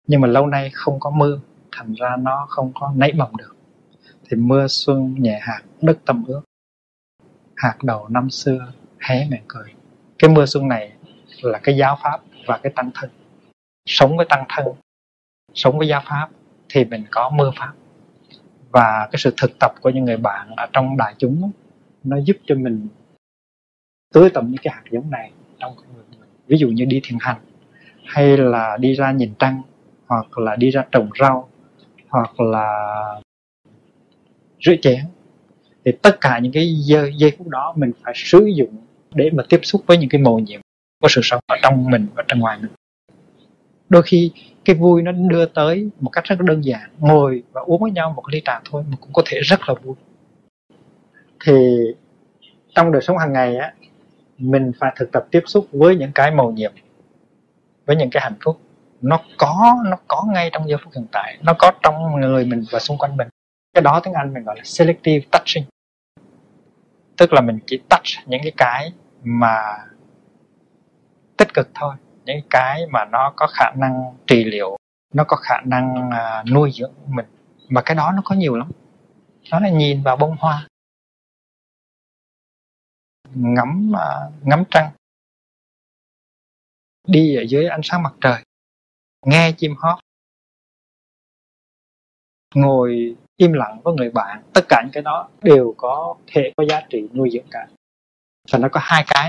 Nhưng mà lâu nay không có mưa, thành ra nó không có nảy mầm được. Thì mưa xuân nhẹ hạt, đất tâm ước, hạt đậu năm xưa hé miệng cười. Cái mưa xuân này là cái giáo pháp và cái tăng thân. Sống với tăng thân, sống với giáo pháp thì mình có mưa pháp. Và cái sự thực tập của những người bạn ở trong đại chúng, nó giúp cho mình tưới tầm những cái hạt giống này trong con người mình. Ví dụ như đi thiền hành, hay là đi ra nhìn trăng, hoặc là đi ra trồng rau, hoặc là rửa chén. Thì tất cả những cái giây phút đó mình phải sử dụng để mà tiếp xúc với những cái mầu nhiệm của sự sống ở trong mình và trong ngoài mình. Đôi khi cái vui nó đưa tới một cách rất đơn giản, ngồi và uống với nhau một ly trà thôi mà cũng có thể rất là vui. Thì trong đời sống hàng ngày á, mình phải thực tập tiếp xúc với những cái mầu nhiệm, với những cái hạnh phúc. Nó có, nó có ngay trong giây phút hiện tại, nó có trong người mình và xung quanh mình. Cái đó tiếng Anh mình gọi là selective touching. Tức là mình chỉ touch những cái cái mà tích cực thôi, những cái mà nó có khả năng trị liệu, nó có khả năng uh, nuôi dưỡng mình. Mà cái đó nó có nhiều lắm. Đó là nhìn vào bông hoa, ngắm uh, ngắm trăng, đi ở dưới ánh sáng mặt trời, nghe chim hót, ngồi im lặng với người bạn. Tất cả những cái đó đều có thể có giá trị nuôi dưỡng cả. Và nó có hai cái